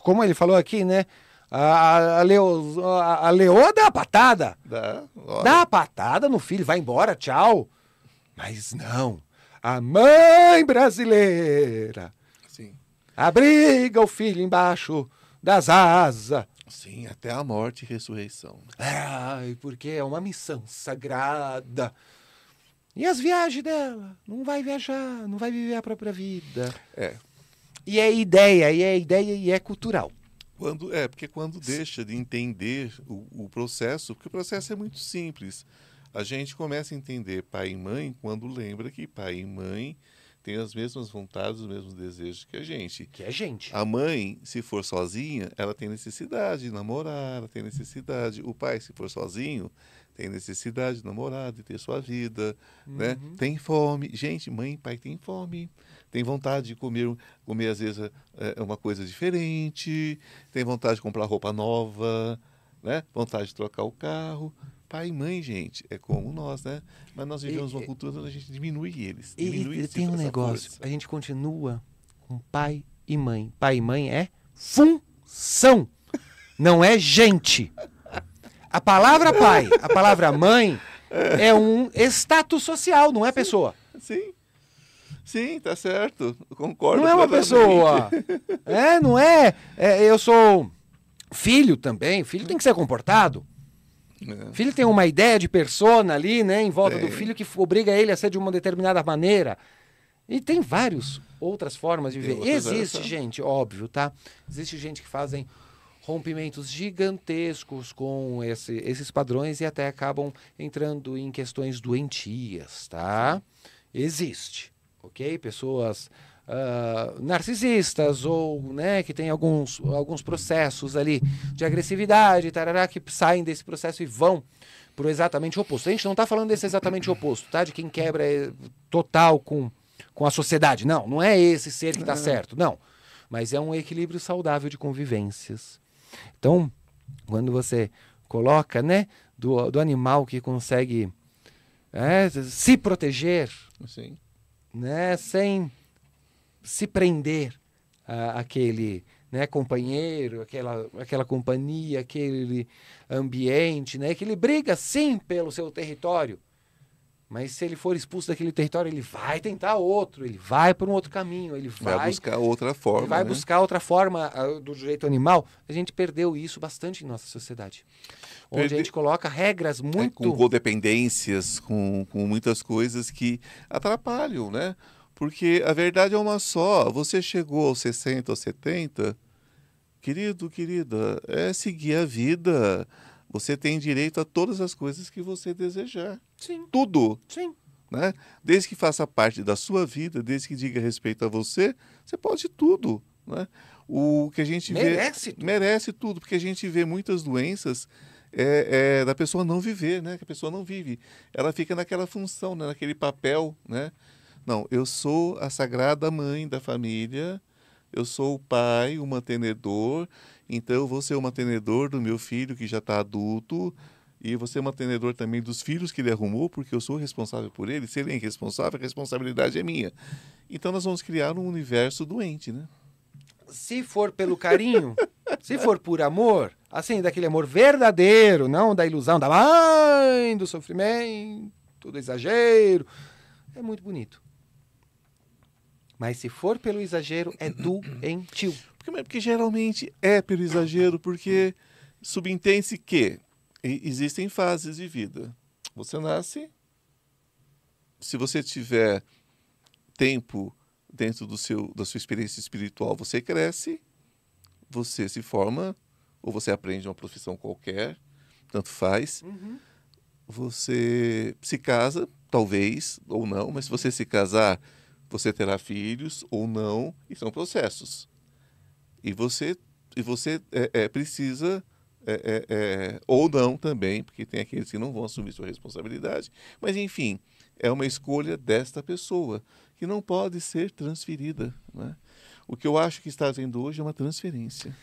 como ele falou aqui, né? A leoa dá a patada, dá a patada no filho, vai embora, tchau. Mas não, a mãe brasileira, sim, abriga o filho embaixo das asas. Sim, até a morte e ressurreição. Ai, porque é uma missão sagrada. E as viagens dela? Não vai viajar, não vai viver a própria vida. É. E é ideia, e é cultural. Porque quando deixa de entender o processo, porque o processo é muito simples. A gente começa a entender pai e mãe quando lembra que pai e mãe têm as mesmas vontades, os mesmos desejos que a gente. A mãe, se for sozinha, ela tem necessidade de namorar, ela tem necessidade. O pai, se for sozinho, tem necessidade de namorar, de ter sua vida, uhum. Né? Tem fome. Gente, mãe e pai tem fome. Tem vontade de comer às vezes é uma coisa diferente. Tem vontade de comprar roupa nova, né? Vontade de trocar o carro. Pai e mãe, gente, é como nós, né? Mas nós vivemos uma cultura onde a gente diminui eles. E tem um negócio, a gente continua com pai e mãe. Pai e mãe é função, não é gente. A palavra pai, a palavra mãe é um status social, não é pessoa. Sim. Sim, tá certo, eu concordo. Não é uma pessoa, não é? Eu sou filho também, filho tem que ser comportado. É. Filho tem uma ideia de persona ali, né, em volta do filho, que obriga ele a ser de uma determinada maneira. E tem várias outras formas de viver. Existe gente, óbvio, tá? Existe gente que fazem rompimentos gigantescos com esses padrões e até acabam entrando em questões doentias, tá? Existe, ok? Pessoas narcisistas ou, né, que tem alguns processos ali de agressividade, tarará, que saem desse processo e vão pro exatamente o oposto. A gente não está falando desse exatamente oposto, tá? De quem quebra total com a sociedade. Não, não é esse ser que está certo, não. Mas é um equilíbrio saudável de convivências. Então, quando você coloca, né, do animal que consegue se proteger, sim, né, sem se prender àquele, né, companheiro, aquela companhia, aquele ambiente, né, que ele briga, sim, pelo seu território, Mas se ele for expulso daquele território, ele vai tentar outro, ele vai por um outro caminho, ele vai buscar outra forma. Ele vai buscar outra forma do direito animal. A gente perdeu isso bastante em nossa sociedade. Onde a gente coloca regras muito... com codependências, com muitas coisas que atrapalham, né? Porque a verdade é uma só. Você chegou aos 60, aos 70, querido, querida, é seguir a vida. Você tem direito a todas as coisas que você desejar. Sim. Tudo. Sim. Né? Desde que faça parte da sua vida, desde que diga respeito a você, você pode tudo. Né? O que a gente merece, vê, tudo. Merece tudo, porque a gente vê muitas doenças da pessoa não viver, né? Que a pessoa não vive. Ela fica naquela função, né? Naquele papel. Né? Não, eu sou a sagrada mãe da família, eu sou o pai, o mantenedor... Então, eu vou ser o mantenedor do meu filho, que já está adulto, e vou ser mantenedor também dos filhos que ele arrumou, porque eu sou responsável por ele. Se ele é irresponsável, a responsabilidade é minha. Então, nós vamos criar um universo doente, né? Se for pelo carinho, se for por amor, assim, daquele amor verdadeiro, não da ilusão, da mãe, do sofrimento, do exagero, é muito bonito. Mas se for pelo exagero, é doentio. Porque geralmente é pelo exagero, porque subentende-se que existem fases de vida. Você nasce, se você tiver tempo dentro da sua experiência espiritual, você cresce, você se forma, ou você aprende uma profissão qualquer, tanto faz. Uhum. Você se casa, talvez, ou não, mas se você se casar, você terá filhos ou não, e são processos. E você precisa, ou não também, porque tem aqueles que não vão assumir sua responsabilidade. Mas, enfim, é uma escolha desta pessoa, que não pode ser transferida. Né? O que eu acho que está havendo hoje é uma transferência.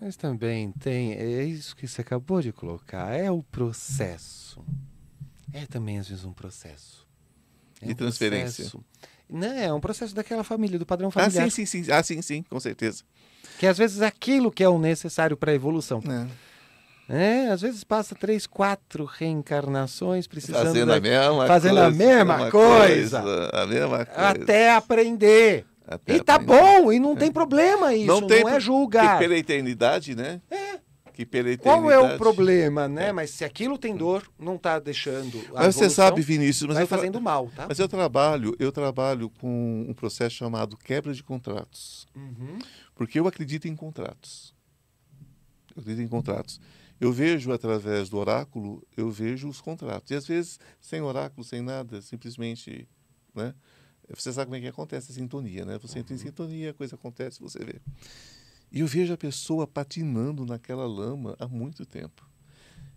Mas também tem, é isso que você acabou de colocar, é o processo. É também, às vezes, um processo. De transferência. Não, é um processo daquela família, do padrão familiar. Ah, sim, sim, sim. Ah, sim, sim, com certeza. Que às vezes aquilo que é o necessário para a evolução. É. É, às vezes passa 3, 4 reencarnações precisando... Fazendo a mesma coisa. A mesma coisa. Até aprender. Tá bom, e não tem problema isso, não é julgar. Que pela eternidade, né? É. Que pela eternidade... Qual é o problema, né? É. Mas se aquilo tem dor, não está deixando a evolução, você sabe, Vinícius, mas fazendo mal, tá? Mas eu trabalho com um processo chamado quebra de contratos. Uhum. Porque eu acredito em contratos. Eu acredito em contratos. Eu vejo, através do oráculo, eu vejo os contratos. E às vezes, sem oráculo, sem nada, simplesmente, né? Você sabe como é que acontece a sintonia, né? Você entra em sintonia, a coisa acontece, você vê. E eu vejo a pessoa patinando naquela lama há muito tempo.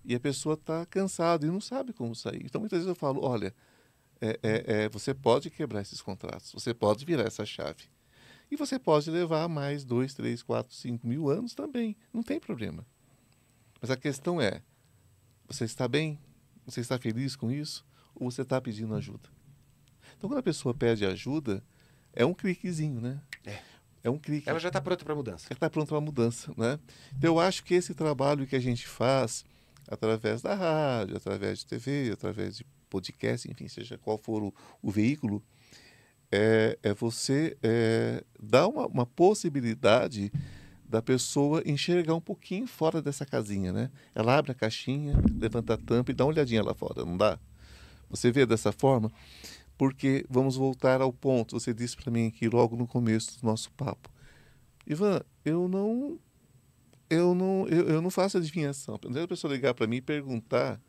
E a pessoa está cansada e não sabe como sair. Então, muitas vezes eu falo, olha, você pode quebrar esses contratos, você pode virar essa chave. E você pode levar mais 2, 3, 4, 5 mil anos também. Não tem problema. Mas a questão é, você está bem? Você está feliz com isso? Ou você está pedindo ajuda? Então, quando a pessoa pede ajuda, é um cliquezinho, né? É um clique. Ela já está pronta para a mudança. Ela está pronta para a mudança, né? Então, eu acho que esse trabalho que a gente faz através da rádio, através de TV, através de podcast, enfim, seja qual for o veículo, você dar uma possibilidade da pessoa enxergar um pouquinho fora dessa casinha, né? Ela abre a caixinha, levanta a tampa e dá uma olhadinha lá fora, não dá? Você vê dessa forma? Porque vamos voltar ao ponto. Você disse para mim aqui logo no começo do nosso papo. Ivan, eu não faço adivinhação. Não é a pessoa ligar para mim e perguntar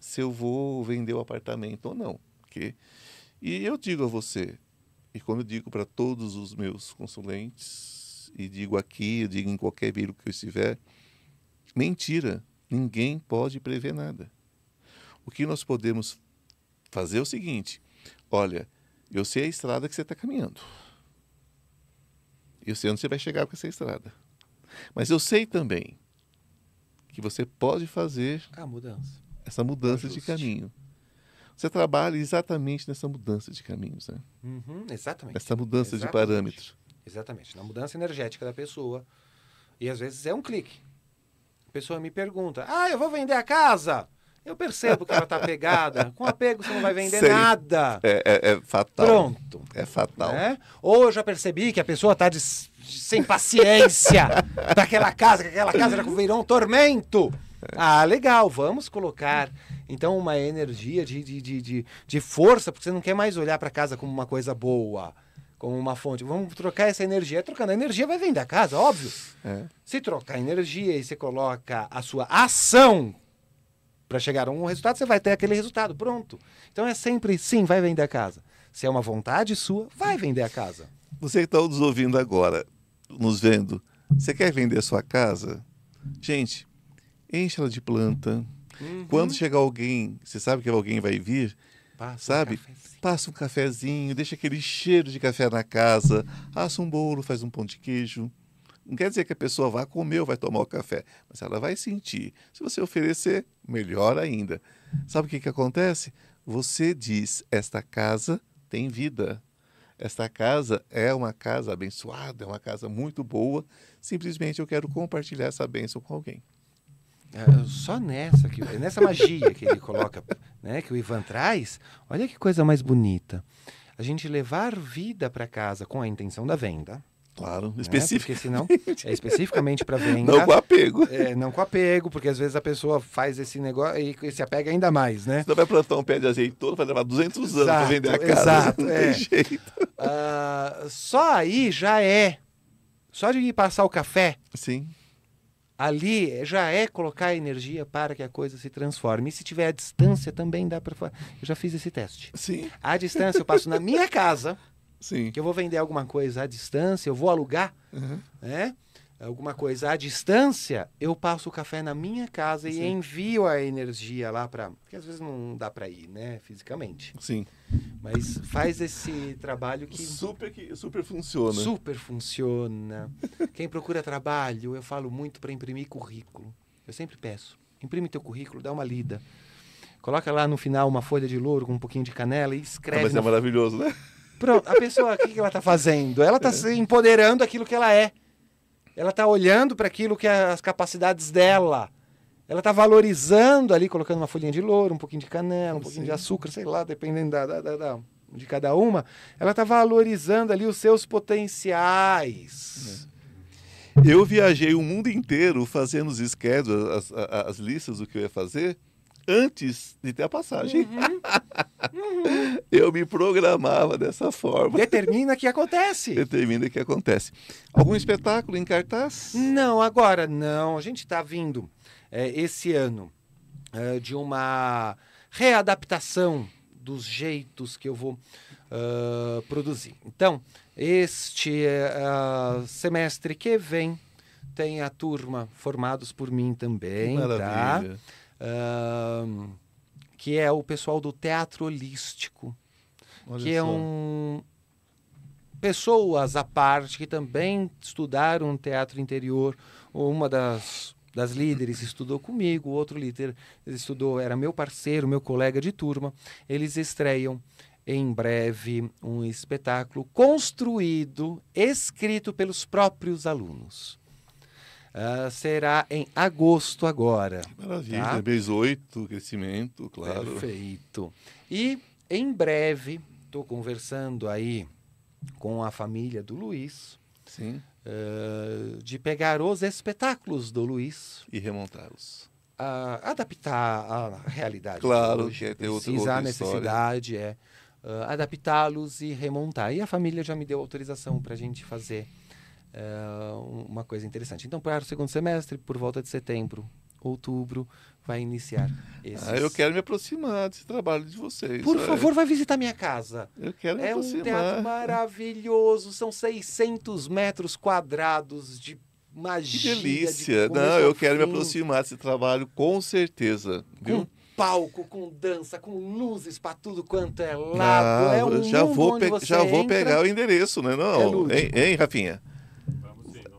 se eu vou vender o apartamento ou não. Porque... E eu digo a você, e como eu digo para todos os meus consulentes, e digo aqui, eu digo em qualquer veículo que eu estiver, mentira, ninguém pode prever nada. O que nós podemos fazer é o seguinte... Olha, eu sei a estrada que você está caminhando. Eu sei onde você vai chegar com essa estrada. Mas eu sei também que você pode fazer essa mudança de caminho. Você trabalha exatamente nessa mudança de caminhos, né? Uhum, exatamente. Essa mudança de parâmetro. Exatamente. Na mudança energética da pessoa. E às vezes é um clique. A pessoa me pergunta, eu vou vender a casa... Eu percebo que ela está pegada. Com apego você não vai vender nada. É fatal. Pronto. É fatal. Né? Ou eu já percebi que a pessoa está sem paciência daquela casa, que aquela casa já virou um tormento. Ah, legal, vamos colocar... Então, uma energia de força, porque você não quer mais olhar para casa como uma coisa boa, como uma fonte. Vamos trocar essa energia. Trocando a energia vai vender a casa, óbvio. É. Se trocar a energia e você coloca a sua ação para chegar a um resultado, você vai ter aquele resultado, pronto. Então, é sempre, sim, vai vender a casa. Se é uma vontade sua, vai vender a casa. Você que está nos ouvindo agora, nos vendo, você quer vender a sua casa? Gente, enche ela de planta. Uhum. Quando chegar alguém, você sabe que alguém vai vir, passa um cafezinho, deixa aquele cheiro de café na casa, assa um bolo, faz um pão de queijo. Não quer dizer que a pessoa vá comer ou vai tomar o café, mas ela vai sentir. Se você oferecer, melhor ainda. Sabe o que acontece? Você diz, esta casa tem vida. Esta casa é uma casa abençoada, é uma casa muito boa. Simplesmente eu quero compartilhar essa bênção com alguém. Só nessa magia que ele coloca, né, que o Ivan traz, olha que coisa mais bonita. A gente levar vida para casa com a intenção da venda. Claro, né? Específico. Porque senão é especificamente para venda. Não com apego. Não com apego, porque às vezes a pessoa faz esse negócio e se apega ainda mais, né? Você vai plantar um pé de azeitona, vai levar 200 anos para vender a casa. Exato, não tem jeito. Só aí já é. Só de ir passar o café. Sim. Ali já é colocar energia para que a coisa se transforme. E se tiver a distância também dá para... Eu já fiz esse teste. Sim. À distância eu passo na minha casa, sim, que eu vou vender alguma coisa à distância, eu vou alugar, uhum, né? Alguma coisa à distância, eu passo o café na minha casa, sim, e envio a energia lá para... Porque às vezes não dá para ir, né? Fisicamente. Sim. Mas faz esse trabalho que super funciona. Super funciona. Quem procura trabalho, eu falo muito para imprimir currículo. Eu sempre peço, imprime teu currículo, dá uma lida. Coloca lá no final uma folha de louro com um pouquinho de canela e escreve... mas é maravilhoso, né? Pronto, a pessoa, o que ela está fazendo? Ela está se empoderando daquilo que ela é. Ela está olhando para aquilo que é as capacidades dela. Ela está valorizando ali, colocando uma folhinha de louro, um pouquinho de canela, um pouquinho, sim, de açúcar, sei lá, dependendo de cada uma. Ela está valorizando ali os seus potenciais. Eu viajei o mundo inteiro fazendo os schedules, as listas do que eu ia fazer, antes de ter a passagem. Uhum. Uhum. Eu me programava dessa forma. Determina que acontece. Determina que acontece. Algum espetáculo em cartaz? Não, agora não. A gente está vindo esse ano de uma readaptação dos jeitos que eu vou produzir. Então, este semestre que vem tem a turma formados por mim também. Que maravilha. Tá? Que é o pessoal do teatro holístico, que é pessoas à parte que também estudaram teatro interior. Uma das líderes estudou comigo, o outro líder estudou, era meu parceiro, meu colega de turma. Eles estreiam em breve um espetáculo construído, escrito pelos próprios alunos. Será em agosto agora. Maravilha, tá? Mês 8, crescimento, claro. Perfeito. E em breve, estou conversando aí com a família do Luiz, sim, de pegar os espetáculos do Luiz e remontá-los. Adaptar a realidade. Claro, que é ter outra necessidade história. Adaptá-los e remontar. E a família já me deu autorização para a gente fazer uma coisa interessante. Então, para o segundo semestre, por volta de setembro, outubro, vai iniciar esses... eu quero me aproximar desse trabalho de vocês. Por favor, vai visitar minha casa. Eu quero me aproximar. É um teatro maravilhoso, são 600 metros quadrados de magia. Que delícia. Não, eu quero me aproximar desse trabalho, com certeza. Viu? Com palco, com dança, com luzes para tudo quanto é lado. É um já vou pegar o endereço, né? Não, hein, Rafinha?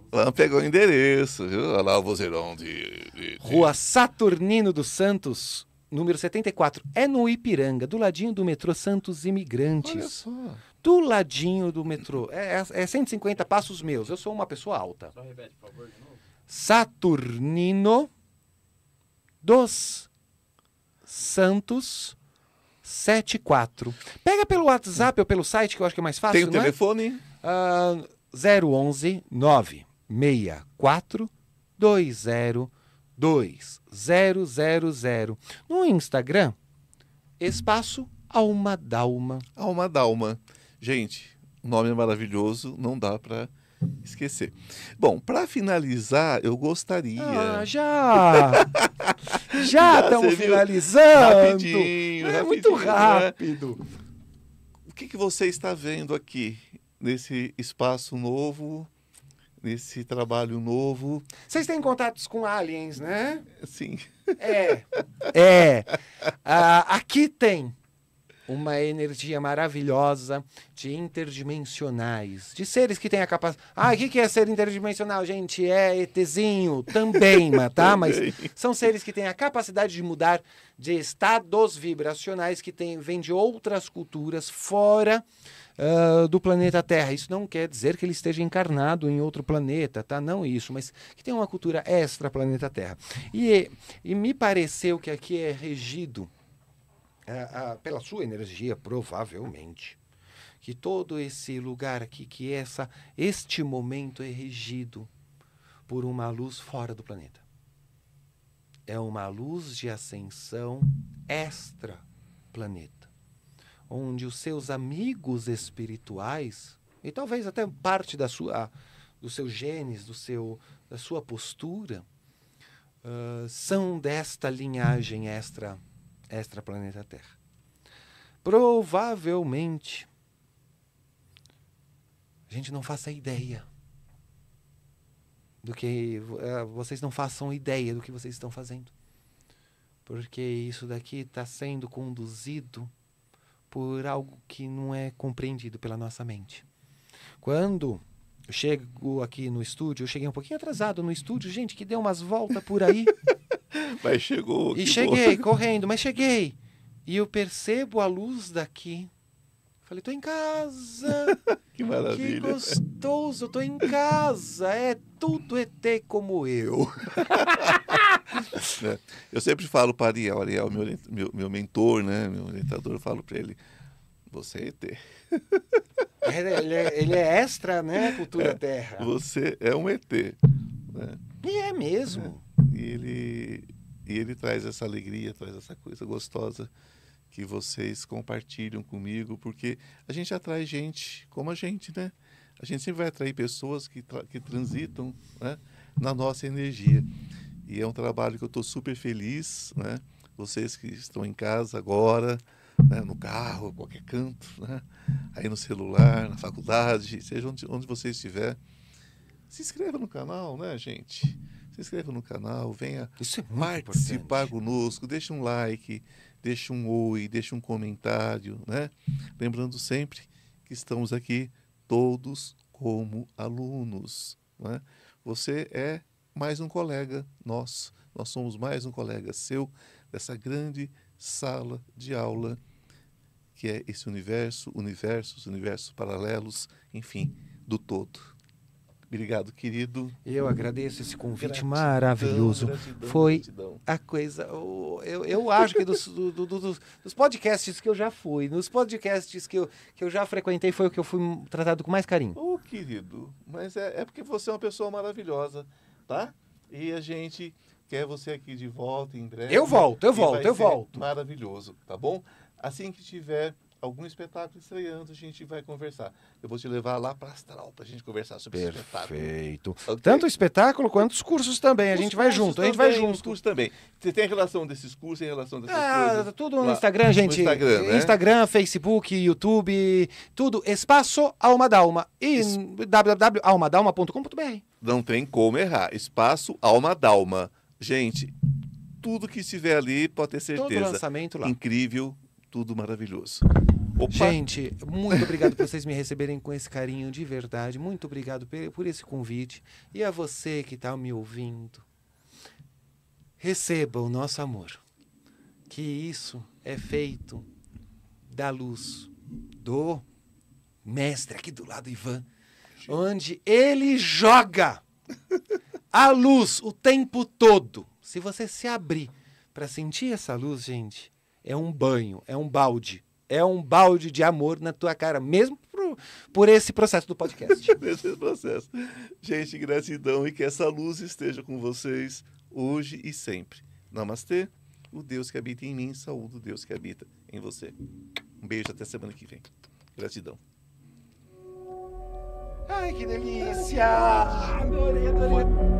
Vamos pegar o endereço, viu? Olha lá o vozeirão de... Rua Saturnino dos Santos, número 74. É no Ipiranga, do ladinho do metrô Santos Imigrantes. Olha só. Do ladinho do metrô. É 150 passos meus. Eu sou uma pessoa alta. Só repete, por favor, de novo. Saturnino dos santos74. Pega pelo WhatsApp ou pelo site, que eu acho que é mais fácil. Tem o telefone? 011 964 202 000. No Instagram, Espaço Alma D'Alma. Alma D'Alma. Gente, o nome é maravilhoso, não dá para esquecer. Bom, para finalizar, eu gostaria... Já estamos finalizando. Rapidinho, é muito rápido. Né? O que que você está vendo aqui, nesse espaço novo, nesse trabalho novo? Vocês têm contatos com aliens, né? Sim. É. Aqui tem uma energia maravilhosa de interdimensionais, de seres que têm a capacidade... Ah, o que é ser interdimensional, gente? É ETzinho também, tá? Mas são seres que têm a capacidade de mudar de estados vibracionais, que vêm de outras culturas fora do planeta Terra. Isso não quer dizer que ele esteja encarnado em outro planeta, tá? Não isso, mas que tem uma cultura extra planeta Terra. E me pareceu que aqui é regido pela sua energia, provavelmente, que todo esse lugar aqui, que este momento é regido por uma luz fora do planeta. É uma luz de ascensão extra-planeta, onde os seus amigos espirituais, e talvez até parte do seu genes, da sua postura, são desta linhagem extra planeta Terra. Provavelmente a gente não faça ideia do que vocês não façam ideia do que vocês estão fazendo, porque isso daqui está sendo conduzido por algo que não é compreendido pela nossa mente. Quando eu chego aqui no estúdio, eu cheguei um pouquinho atrasado no estúdio, gente, que deu umas voltas por aí. Mas chegou. E cheguei, boa. Correndo, mas cheguei. E eu percebo a luz daqui. Falei, tô em casa. Que maravilha. Que gostoso, tô em casa. É tudo ET como eu. Eu sempre falo para o Ariel, meu mentor, né? Meu orientador, eu falo para ele, você é ET. Ele é extra, né? Cultura Terra. Você é um ET. Né? E é mesmo. E ele traz essa alegria, traz essa coisa gostosa que vocês compartilham comigo, porque a gente atrai gente como a gente, né? A gente sempre vai atrair pessoas que transitam, né, na nossa energia. E é um trabalho que eu estou super feliz, né? Vocês que estão em casa agora, né, no carro, qualquer canto, né, aí no celular, na faculdade, seja onde você estiver, se inscreva no canal, né, gente? Se inscreva no canal, venha participar conosco, deixa um like, deixa um oi, deixa um comentário, né? Lembrando sempre que estamos aqui todos como alunos, né? Você é mais um colega nosso, nós somos mais um colega seu, dessa grande sala de aula, que é esse universo, universos paralelos, enfim, do todo. Obrigado, querido. Eu agradeço esse convite maravilhoso. Gratidão. A coisa... Eu acho que dos podcasts que eu já fui, nos podcasts que eu já frequentei, foi o que eu fui tratado com mais carinho. Ô, querido, mas é porque você é uma pessoa maravilhosa, tá? E a gente quer você aqui de volta em breve. Eu volto. Maravilhoso, tá bom? Assim que tiver algum espetáculo estreando, a gente vai conversar. Eu vou te levar lá para Astral para a gente conversar sobre esse espetáculo. Perfeito. Okay? Tanto o espetáculo quanto os cursos também. A gente vai junto. Os cursos também. Você tem relação desses cursos, tem relação dessas coisas? Tudo no Instagram, gente. No Instagram, né? Instagram, Facebook, YouTube, tudo. Espaço Alma D'Alma. E www.almadalma.com.br. Não tem como errar. Espaço Alma D'Alma. Gente, tudo que estiver ali pode ter certeza. Todo lançamento lá. Incrível. Tudo maravilhoso. Opa. Gente, muito obrigado por vocês me receberem com esse carinho de verdade. Muito obrigado por esse convite. E a você que está me ouvindo, receba o nosso amor. Que isso é feito da luz do mestre aqui do lado, Ivan. Gente. Onde ele joga a luz o tempo todo. Se você se abrir Para sentir essa luz, gente, é um banho, é um balde. É um balde de amor na tua cara, mesmo por esse processo do podcast. Esse processo. Gente, gratidão e que essa luz esteja com vocês hoje e sempre. Namastê, o Deus que habita em mim, saúde o Deus que habita em você. Um beijo, até semana que vem. Gratidão. Ai, que delícia! Adorei, adorei.